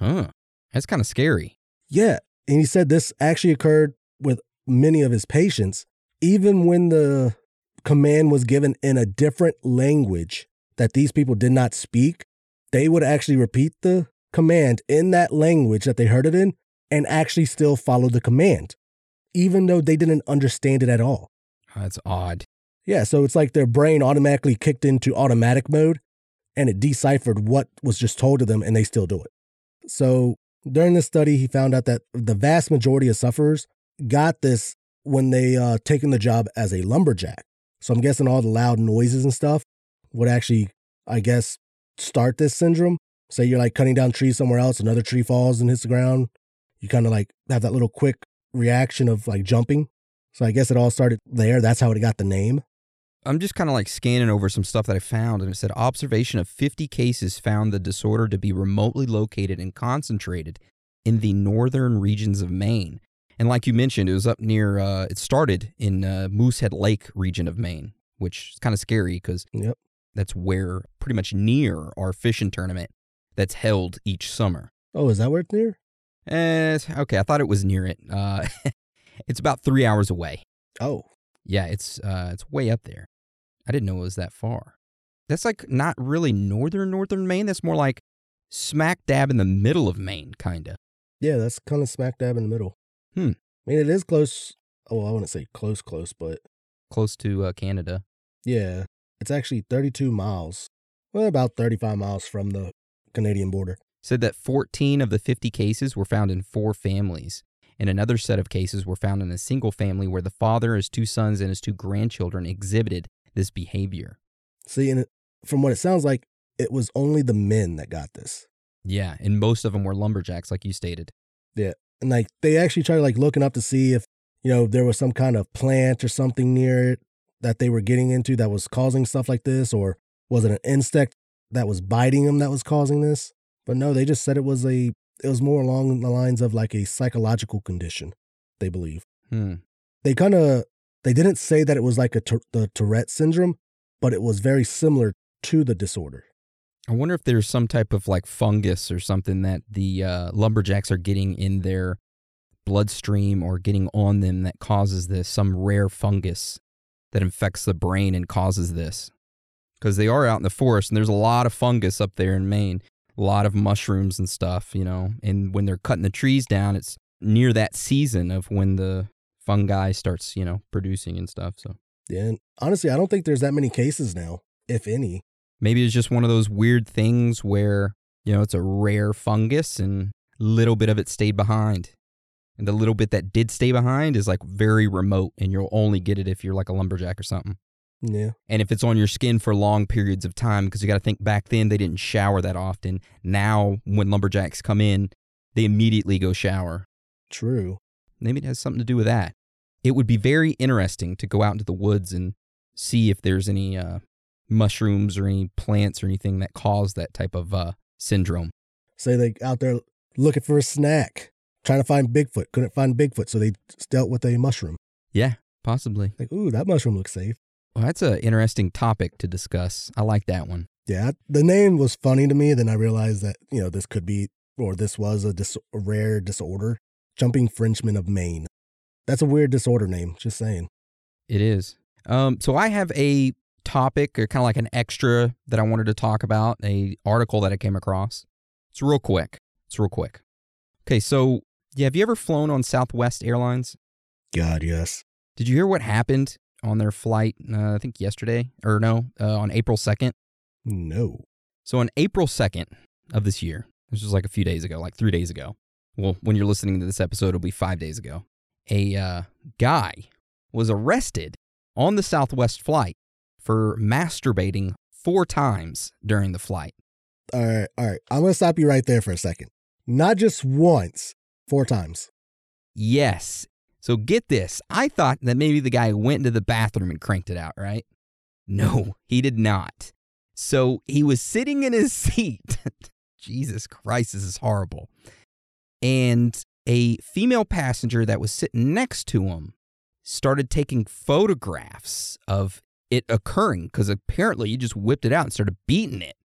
Huh. That's kind of scary. Yeah. And he said this actually occurred with many of his patients, even when the command was given in a different language that these people did not speak, they would actually repeat the command in that language that they heard it in and actually still follow the command, even though they didn't understand it at all. That's odd. Yeah, so it's like their brain automatically kicked into automatic mode and it deciphered what was just told to them and they still do it. So during this study, he found out that the vast majority of sufferers got this when they taken the job as a lumberjack. So I'm guessing all the loud noises and stuff would actually, I guess, start this syndrome. Say you're like cutting down trees somewhere else, another tree falls and hits the ground. You kind of like have that little quick reaction of like jumping. So I guess it all started there. That's how it got the name. I'm just kind of like scanning over some stuff that I found, and it said observation of 50 cases found the disorder to be remotely located and concentrated in the northern regions of Maine. And like you mentioned, it was up near, it started in Moosehead Lake region of Maine, which is kind of scary because that's where, pretty much near our fishing tournament that's held each summer. Oh, is that where it's near? Okay, I thought it was near it. It's about 3 hours away. Oh. Yeah, it's way up there. I didn't know it was that far. That's like not really northern Maine. That's more like smack dab in the middle of Maine, kind of. Yeah, that's kind of smack dab in the middle. I mean, it is close. Oh, I wouldn't say close, but close to Canada. Yeah, it's actually 32 miles. Well, about 35 miles from the Canadian border. Said that 14 of the 50 cases were found in 4 families, and another set of cases were found in a single family where the father, his 2 sons, and his 2 grandchildren exhibited this behavior. See, and from what it sounds like, it was only the men that got this. Yeah, and most of them were lumberjacks, like you stated. Yeah, and like they actually tried like looking up to see if, you know, there was some kind of plant or something near it that they were getting into that was causing stuff like this, or was it an insect that was biting them that was causing this? But no, they just said it was more along the lines of like a psychological condition, they believe. They didn't say that it was like the Tourette syndrome, but it was very similar to the disorder. I wonder if there's some type of like fungus or something that the lumberjacks are getting in their bloodstream or getting on them that causes this, some rare fungus that infects the brain and causes this. Because they are out in the forest and there's a lot of fungus up there in Maine, a lot of mushrooms and stuff, you know. And when they're cutting the trees down, it's near that season of when the fungi starts, you know, producing and stuff. So yeah, and honestly, I don't think there's that many cases now, if any. Maybe it's just one of those weird things where, you know, it's a rare fungus and a little bit of it stayed behind. And the little bit that did stay behind is like very remote and you'll only get it if you're like a lumberjack or something. Yeah. And if it's on your skin for long periods of time, because you got to think back then they didn't shower that often. Now when lumberjacks come in, they immediately go shower. True. Maybe it has something to do with that. It would be very interesting to go out into the woods and see if there's any mushrooms or any plants or anything that cause that type of syndrome. Say they out there looking for a snack, trying to find Bigfoot, couldn't find Bigfoot, so they dealt with a mushroom. Yeah, possibly. Like, ooh, that mushroom looks safe. Well, that's an interesting topic to discuss. I like that one. Yeah, the name was funny to me. Then I realized that, you know, this could be, or this was a rare disorder, Jumping Frenchman of Maine. That's a weird disorder name, just saying. It is. So I have a topic, or kind of like an extra that I wanted to talk about, a article that I came across. It's real quick. Okay, so, yeah, have you ever flown on Southwest Airlines? God, yes. Did you hear what happened on their flight, I think yesterday, or no, on April 2nd? No. So on April 2nd of this year, this was like a few days ago, like 3 days ago. Well, when you're listening to this episode, it'll be 5 days ago. A guy was arrested on the Southwest flight for masturbating 4 times during the flight. All right. I'm going to stop you right there for a second. Not just once, 4 times. Yes. So get this. I thought that maybe the guy went into the bathroom and cranked it out, right? No, he did not. So he was sitting in his seat. Jesus Christ, this is horrible. And a female passenger that was sitting next to him started taking photographs of it occurring, because apparently he just whipped it out and started beating it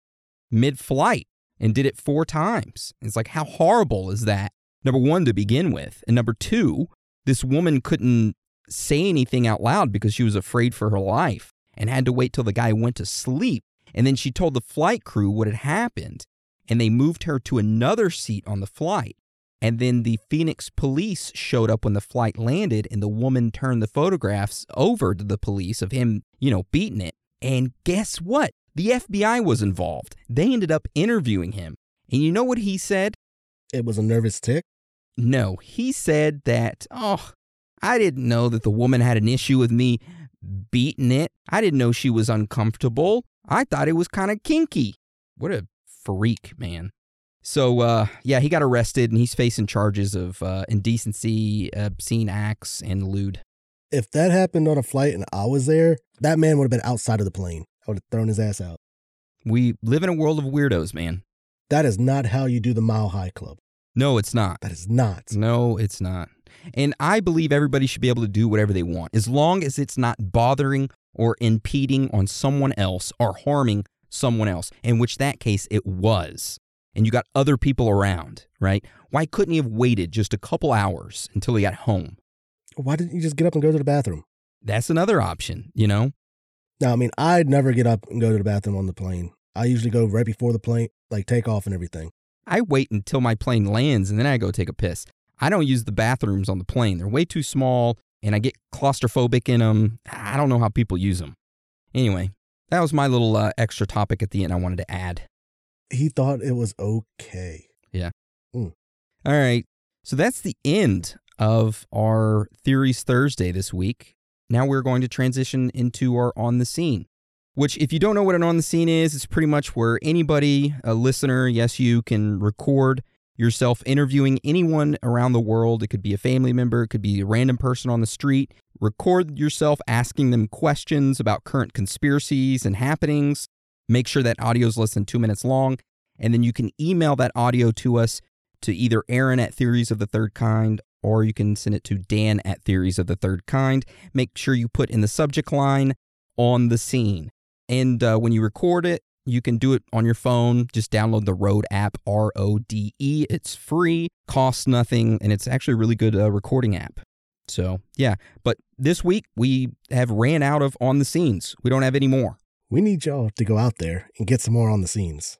mid-flight and did it 4 times. It's like, how horrible is that? Number one, to begin with. And number two, this woman couldn't say anything out loud because she was afraid for her life and had to wait till the guy went to sleep. And then she told the flight crew what had happened, and they moved her to another seat on the flight. And then the Phoenix police showed up when the flight landed, and the woman turned the photographs over to the police of him, you know, beating it. And guess what? The FBI was involved. They ended up interviewing him. And you know what he said? It was a nervous tick. No, he said that, I didn't know that the woman had an issue with me beating it. I didn't know she was uncomfortable. I thought it was kind of kinky. What a freak, man. So, yeah, he got arrested, and he's facing charges of indecency, obscene acts, and lewd. If that happened on a flight and I was there, that man would have been outside of the plane. I would have thrown his ass out. We live in a world of weirdos, man. That is not how you do the Mile High Club. No, it's not. That is not. No, it's not. And I believe everybody should be able to do whatever they want, as long as it's not bothering or impeding on someone else or harming someone else, in which that case it was. And you got other people around, right? Why couldn't he have waited just a couple hours until he got home? Why didn't you just get up and go to the bathroom? That's another option, you know? No, I mean, I'd never get up and go to the bathroom on the plane. I usually go right before the plane, like takeoff and everything. I wait until my plane lands, and then I go take a piss. I don't use the bathrooms on the plane. They're way too small, and I get claustrophobic in them. I don't know how people use them. Anyway, that was my little extra topic at the end I wanted to add. He thought it was okay. Yeah. Mm. All right. So that's the end of our Theories Thursday this week. Now we're going to transition into our On the Scene, which if you don't know what an On the Scene is, it's pretty much where anybody, a listener, yes, you can record yourself interviewing anyone around the world. It could be a family member. It could be a random person on the street. Record yourself asking them questions about current conspiracies and happenings. Make sure that audio is less than 2 minutes long. And then you can email that audio to us to either Aaron@theoriesofthethirdkind.com, or you can send it to Dan@theoriesofthethirdkind.com. Make sure you put in the subject line, On the Scene. And when you record it, you can do it on your phone. Just download the Rode app, RODE. It's free, costs nothing, and it's actually a really good recording app. So, yeah. But this week, we have ran out of On the Scenes. We don't have any more. We need y'all to go out there and get some more On the Scenes.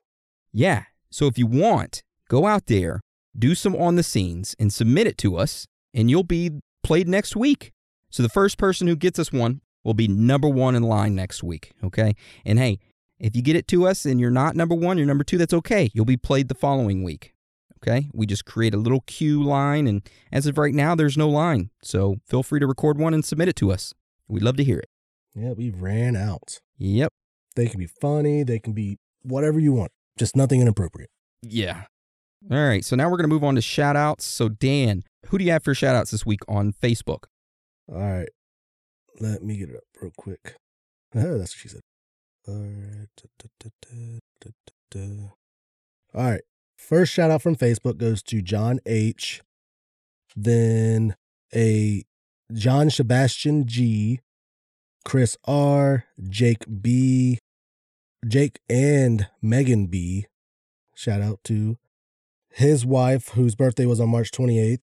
Yeah. So if you want, go out there, do some On the Scenes, and submit it to us, and you'll be played next week. So the first person who gets us one will be number one in line next week, okay? And hey, if you get it to us and you're not number one, you're number two, that's okay. You'll be played the following week, okay? We just create a little queue line, and as of right now, there's no line. So feel free to record one and submit it to us. We'd love to hear it. Yeah, we ran out. Yep. They can be funny. They can be whatever you want. Just nothing inappropriate. Yeah. All right, so now we're going to move on to shout-outs. So, Dan, who do you have for shout-outs this week on Facebook? All right. Let me get it up real quick. That's what she said. All right. All right. First shout out from Facebook goes to John H. Then a John Sebastian G. Chris R. Jake B. Jake and Megan B. Shout out to his wife, whose birthday was on March 28th.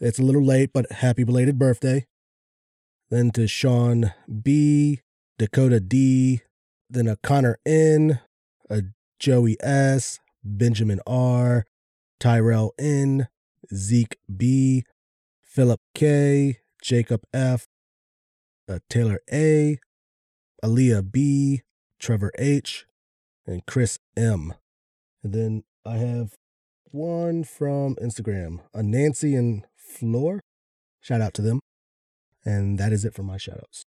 It's a little late, but happy belated birthday. Then to Sean B, Dakota D, then a Connor N, a Joey S, Benjamin R, Tyrell N, Zeke B, Philip K, Jacob F, a Taylor A, Aaliyah B, Trevor H, and Chris M. And then I have one from Instagram, a Nancy and Floor. Shout out to them. And that is it for my shout-outs.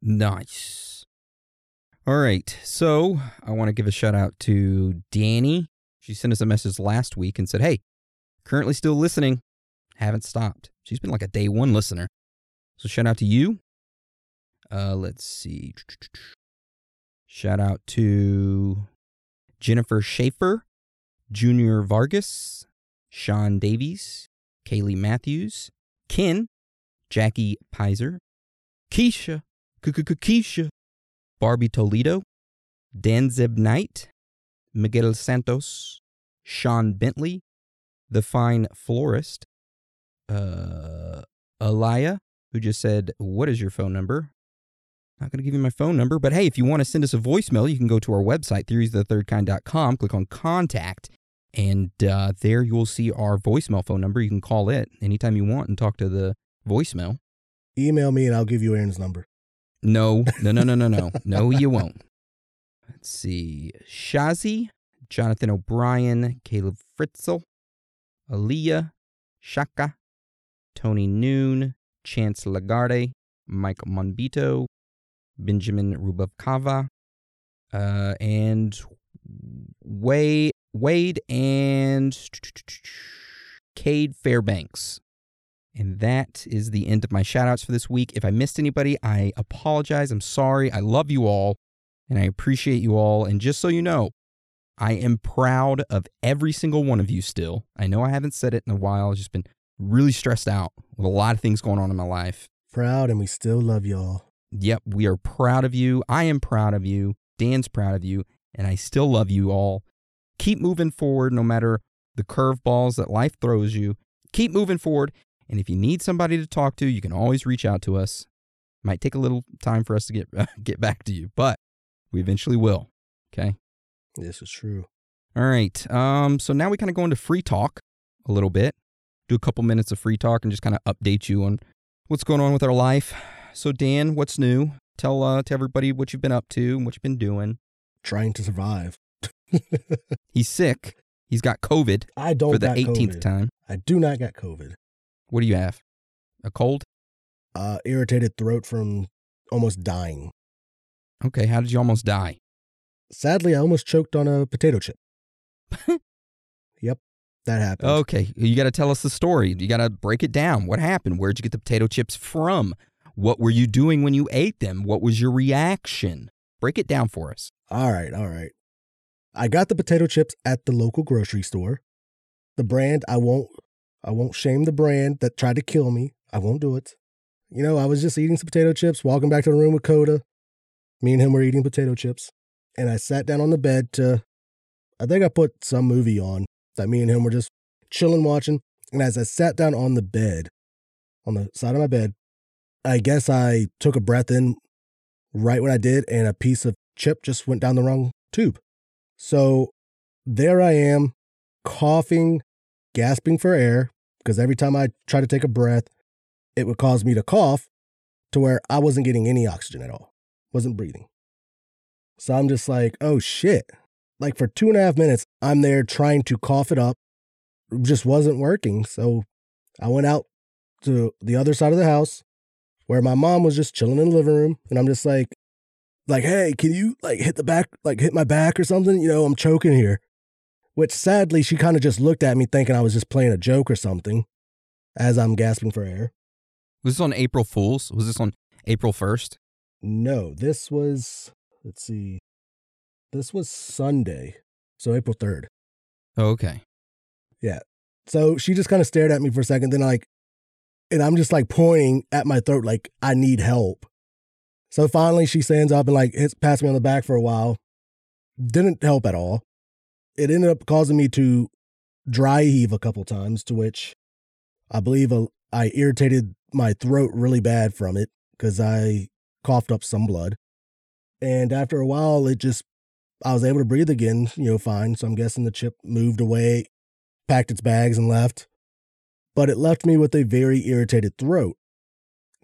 Nice. All right. So I want to give a shout-out to Danny. She sent us a message last week and said, hey, currently still listening. Haven't stopped. She's been like a day one listener. So shout-out to you. Let's see. Shout-out to Jennifer Schaefer, Junior Vargas, Sean Davies, Kaylee Matthews, Ken, Jackie Pizer, Keisha, Keisha, Barbie Toledo, Danzeb Knight, Miguel Santos, Sean Bentley, The Fine Florist, Aliyah, who just said, what is your phone number? Not going to give you my phone number, but hey, if you want to send us a voicemail, you can go to our website, theoriesofthethirdkind.com, click on Contact, and there you'll see our voicemail phone number. You can call it anytime you want and talk to the voicemail. Email me and I'll give you Aaron's number. No. No, you won't. Let's see. Shazi, Jonathan O'Brien, Caleb Fritzel, Aaliyah, Shaka, Tony Noon, Chance Lagarde, Mike Monbito, Benjamin Rubovkava, and Wade and Cade Fairbanks. And that is the end of my shout-outs for this week. If I missed anybody, I apologize. I'm sorry. I love you all, and I appreciate you all. And just so you know, I am proud of every single one of you still. I know I haven't said it in a while. I've just been really stressed out with a lot of things going on in my life. Proud, and we still love y'all. Yep, we are proud of you. I am proud of you. Dan's proud of you. And I still love you all. Keep moving forward no matter the curveballs that life throws you. Keep moving forward. And if you need somebody to talk to, you can always reach out to us. Might take a little time for us to get back to you, but we eventually will. Okay? This is true. All right. So now we kind of go into free talk a little bit. do a couple minutes of free talk and just kind of update you on what's going on with our life. So Dan, what's new? Tell to everybody what you've been up to and what you've been doing. Trying to survive. He's sick. He's got COVID. I don't. For the 18th time. I do not got COVID. What do you have? A cold? Irritated throat from almost dying. Okay, how did you almost die? Sadly, I almost choked on a potato chip. Yep, that happened. Okay, you got to tell us the story. You got to break it down. What happened? Where'd you get the potato chips from? What were you doing when you ate them? What was your reaction? Break it down for us. All right. I got the potato chips at the local grocery store. The brand, I won't shame the brand that tried to kill me. I won't do it. You know, I was just eating some potato chips, walking back to the room with Coda. Me and him were eating potato chips. And I sat down on the bed to, I think I put some movie on that me and him were just chilling watching. And as I sat down on the bed, on the side of my bed, I guess I took a breath in right when I did, and a piece of chip just went down the wrong tube. So there I am, coughing, gasping for air, because every time I tried to take a breath, it would cause me to cough to where I wasn't getting any oxygen at all, wasn't breathing. So I'm just like, oh shit. Like for 2.5 minutes, I'm there trying to cough it up. It just wasn't working. So I went out to the other side of the house where my mom was just chilling in the living room. And I'm just like, hey, can you hit my back or something? You know, I'm choking here. Which sadly, she kind of just looked at me thinking I was just playing a joke or something as I'm gasping for air. Was this on April Fool's? Was this on April 1st? No, this was... Let's see. This was Sunday, so April 3rd. Oh, okay. Yeah. So she just kind of stared at me for a second, then and I'm just pointing at my throat like I need help. So finally she stands up and pats me on the back for a while. Didn't help at all. It ended up causing me to dry heave a couple times, to which I believe I irritated my throat really bad from it because I coughed up some blood. And after a while, I was able to breathe again, fine. So I'm guessing the chip moved away, packed its bags and left. But it left me with a very irritated throat.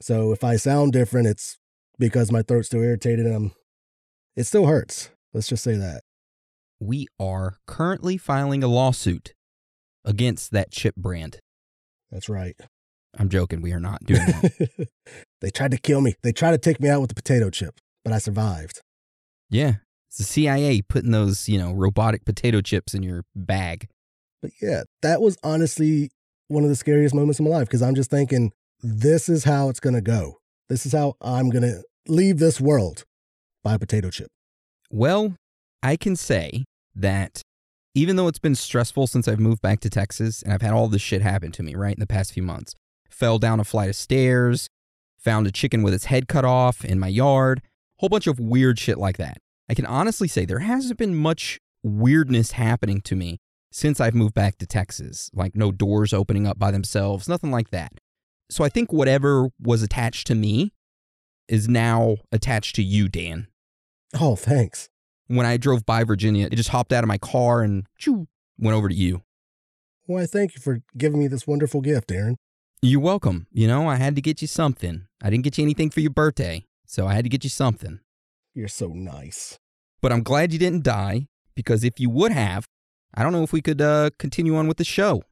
So if I sound different, it's because my throat's still irritated and it still hurts. Let's just say that. We are currently filing a lawsuit against that chip brand. That's right. I'm joking. We are not doing that. They tried to kill me. They tried to take me out with the potato chip. But I survived. Yeah. It's the CIA putting those, robotic potato chips in your bag. But yeah, that was honestly one of the scariest moments of my life because I'm just thinking, this is how it's going to go. This is how I'm going to leave this world by a potato chip. Well, I can say that even though it's been stressful since I've moved back to Texas and I've had all this shit happen to me, right, in the past few months, fell down a flight of stairs, found a chicken with its head cut off in my yard. Whole bunch of weird shit like that. I can honestly say there hasn't been much weirdness happening to me since I've moved back to Texas. No doors opening up by themselves, nothing like that. So I think whatever was attached to me is now attached to you, Dan. Oh, thanks. When I drove by Virginia, it just hopped out of my car and choo, went over to you. Well, I thank you for giving me this wonderful gift, Aaron. You're welcome. I had to get you something. I didn't get you anything for your birthday. So I had to get you something. You're so nice. But I'm glad you didn't die, because if you would have, I don't know if we could continue on with the show.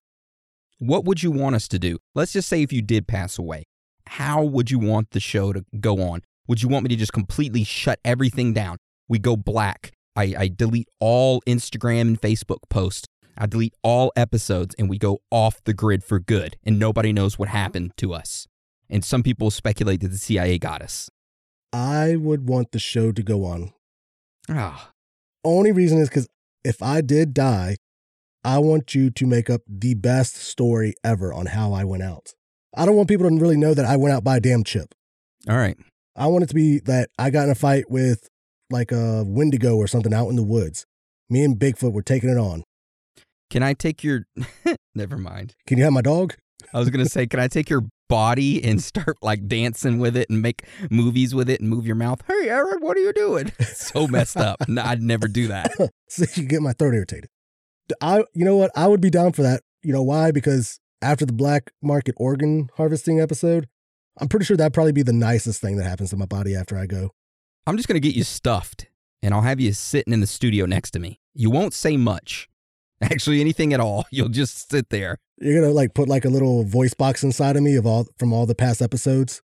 What would you want us to do? Let's just say if you did pass away, how would you want the show to go on? Would you want me to just completely shut everything down? We go black. I delete all Instagram and Facebook posts. I delete all episodes, and we go off the grid for good, and nobody knows what happened to us. And some people speculate that the CIA got us. I would want the show to go on. Ah. Only reason is because if I did die, I want you to make up the best story ever on how I went out. I don't want people to really know that I went out by a damn chip. All right. I want it to be that I got in a fight with a Wendigo or something out in the woods. Me and Bigfoot were taking it on. Can I take your... Never mind. Can you have my dog? I was going to say, can I take your body and start dancing with it and make movies with it and move your mouth? Hey, Aaron, what are you doing? So messed up. No, I'd never do that. So you get my throat irritated. You know what? I would be down for that. You know why? Because after the black market organ harvesting episode, I'm pretty sure that'd probably be the nicest thing that happens to my body after I go. I'm just going to get you stuffed, and I'll have you sitting in the studio next to me. You won't say much. Actually, anything at all. You'll just sit there. You're going to like put like a little voice box inside of me of all from all the past episodes?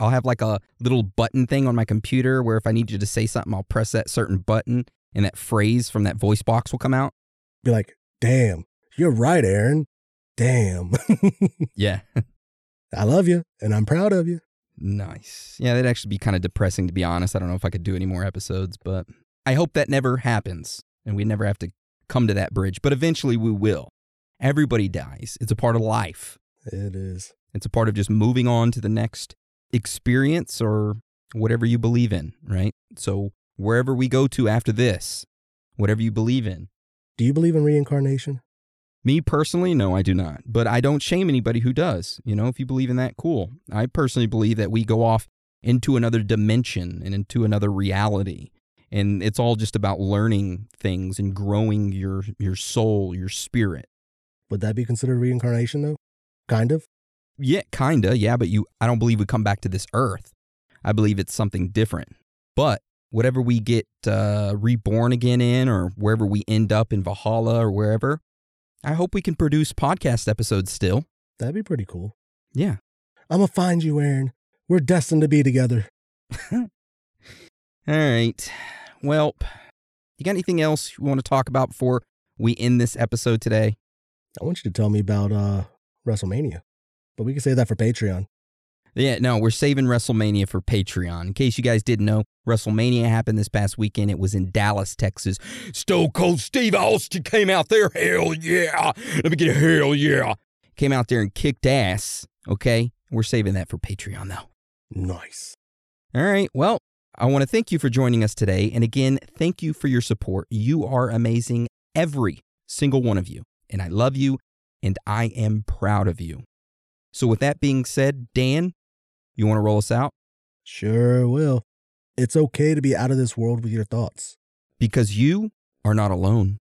I'll have like a little button thing on my computer where if I need you to say something, I'll press that certain button and that phrase from that voice box will come out. Be like, damn, you're right, Aaron. Damn. Yeah. I love you and I'm proud of you. Nice. Yeah, that'd actually be kind of depressing, to be honest. I don't know if I could do any more episodes, but I hope that never happens and we never have to come to that bridge. But eventually we will. Everybody dies. It's a part of life. It is. It's a part of just moving on to the next experience or whatever you believe in, right? So wherever we go to after this, whatever you believe in. Do you believe in reincarnation? Me personally, no, I do not. But I don't shame anybody who does. You know, if you believe in that, cool. I personally believe that we go off into another dimension and into another reality. And it's all just about learning things and growing your soul, your spirit. Would that be considered reincarnation, though? Kind of? Yeah, kinda, yeah, but I don't believe we come back to this earth. I believe it's something different. But whatever we get reborn again in, or wherever we end up in Valhalla or wherever, I hope we can produce podcast episodes still. That'd be pretty cool. Yeah. I'm gonna find you, Aaron. We're destined to be together. All right. Well, you got anything else you want to talk about before we end this episode today? I want you to tell me about WrestleMania. But we can save that for Patreon. Yeah, no, we're saving WrestleMania for Patreon. In case you guys didn't know, WrestleMania happened this past weekend. It was in Dallas, Texas. Stone Cold Steve Austin came out there. Hell yeah. Let me get a hell yeah. Came out there and kicked ass, okay? We're saving that for Patreon, though. Nice. All right, well, I want to thank you for joining us today. And again, thank you for your support. You are amazing, every single one of you. And I love you, and I am proud of you. So with that being said, Dan, you want to roll us out? Sure will. It's okay to be out of this world with your thoughts. Because you are not alone.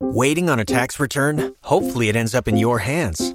Waiting on a tax return? Hopefully it ends up in your hands.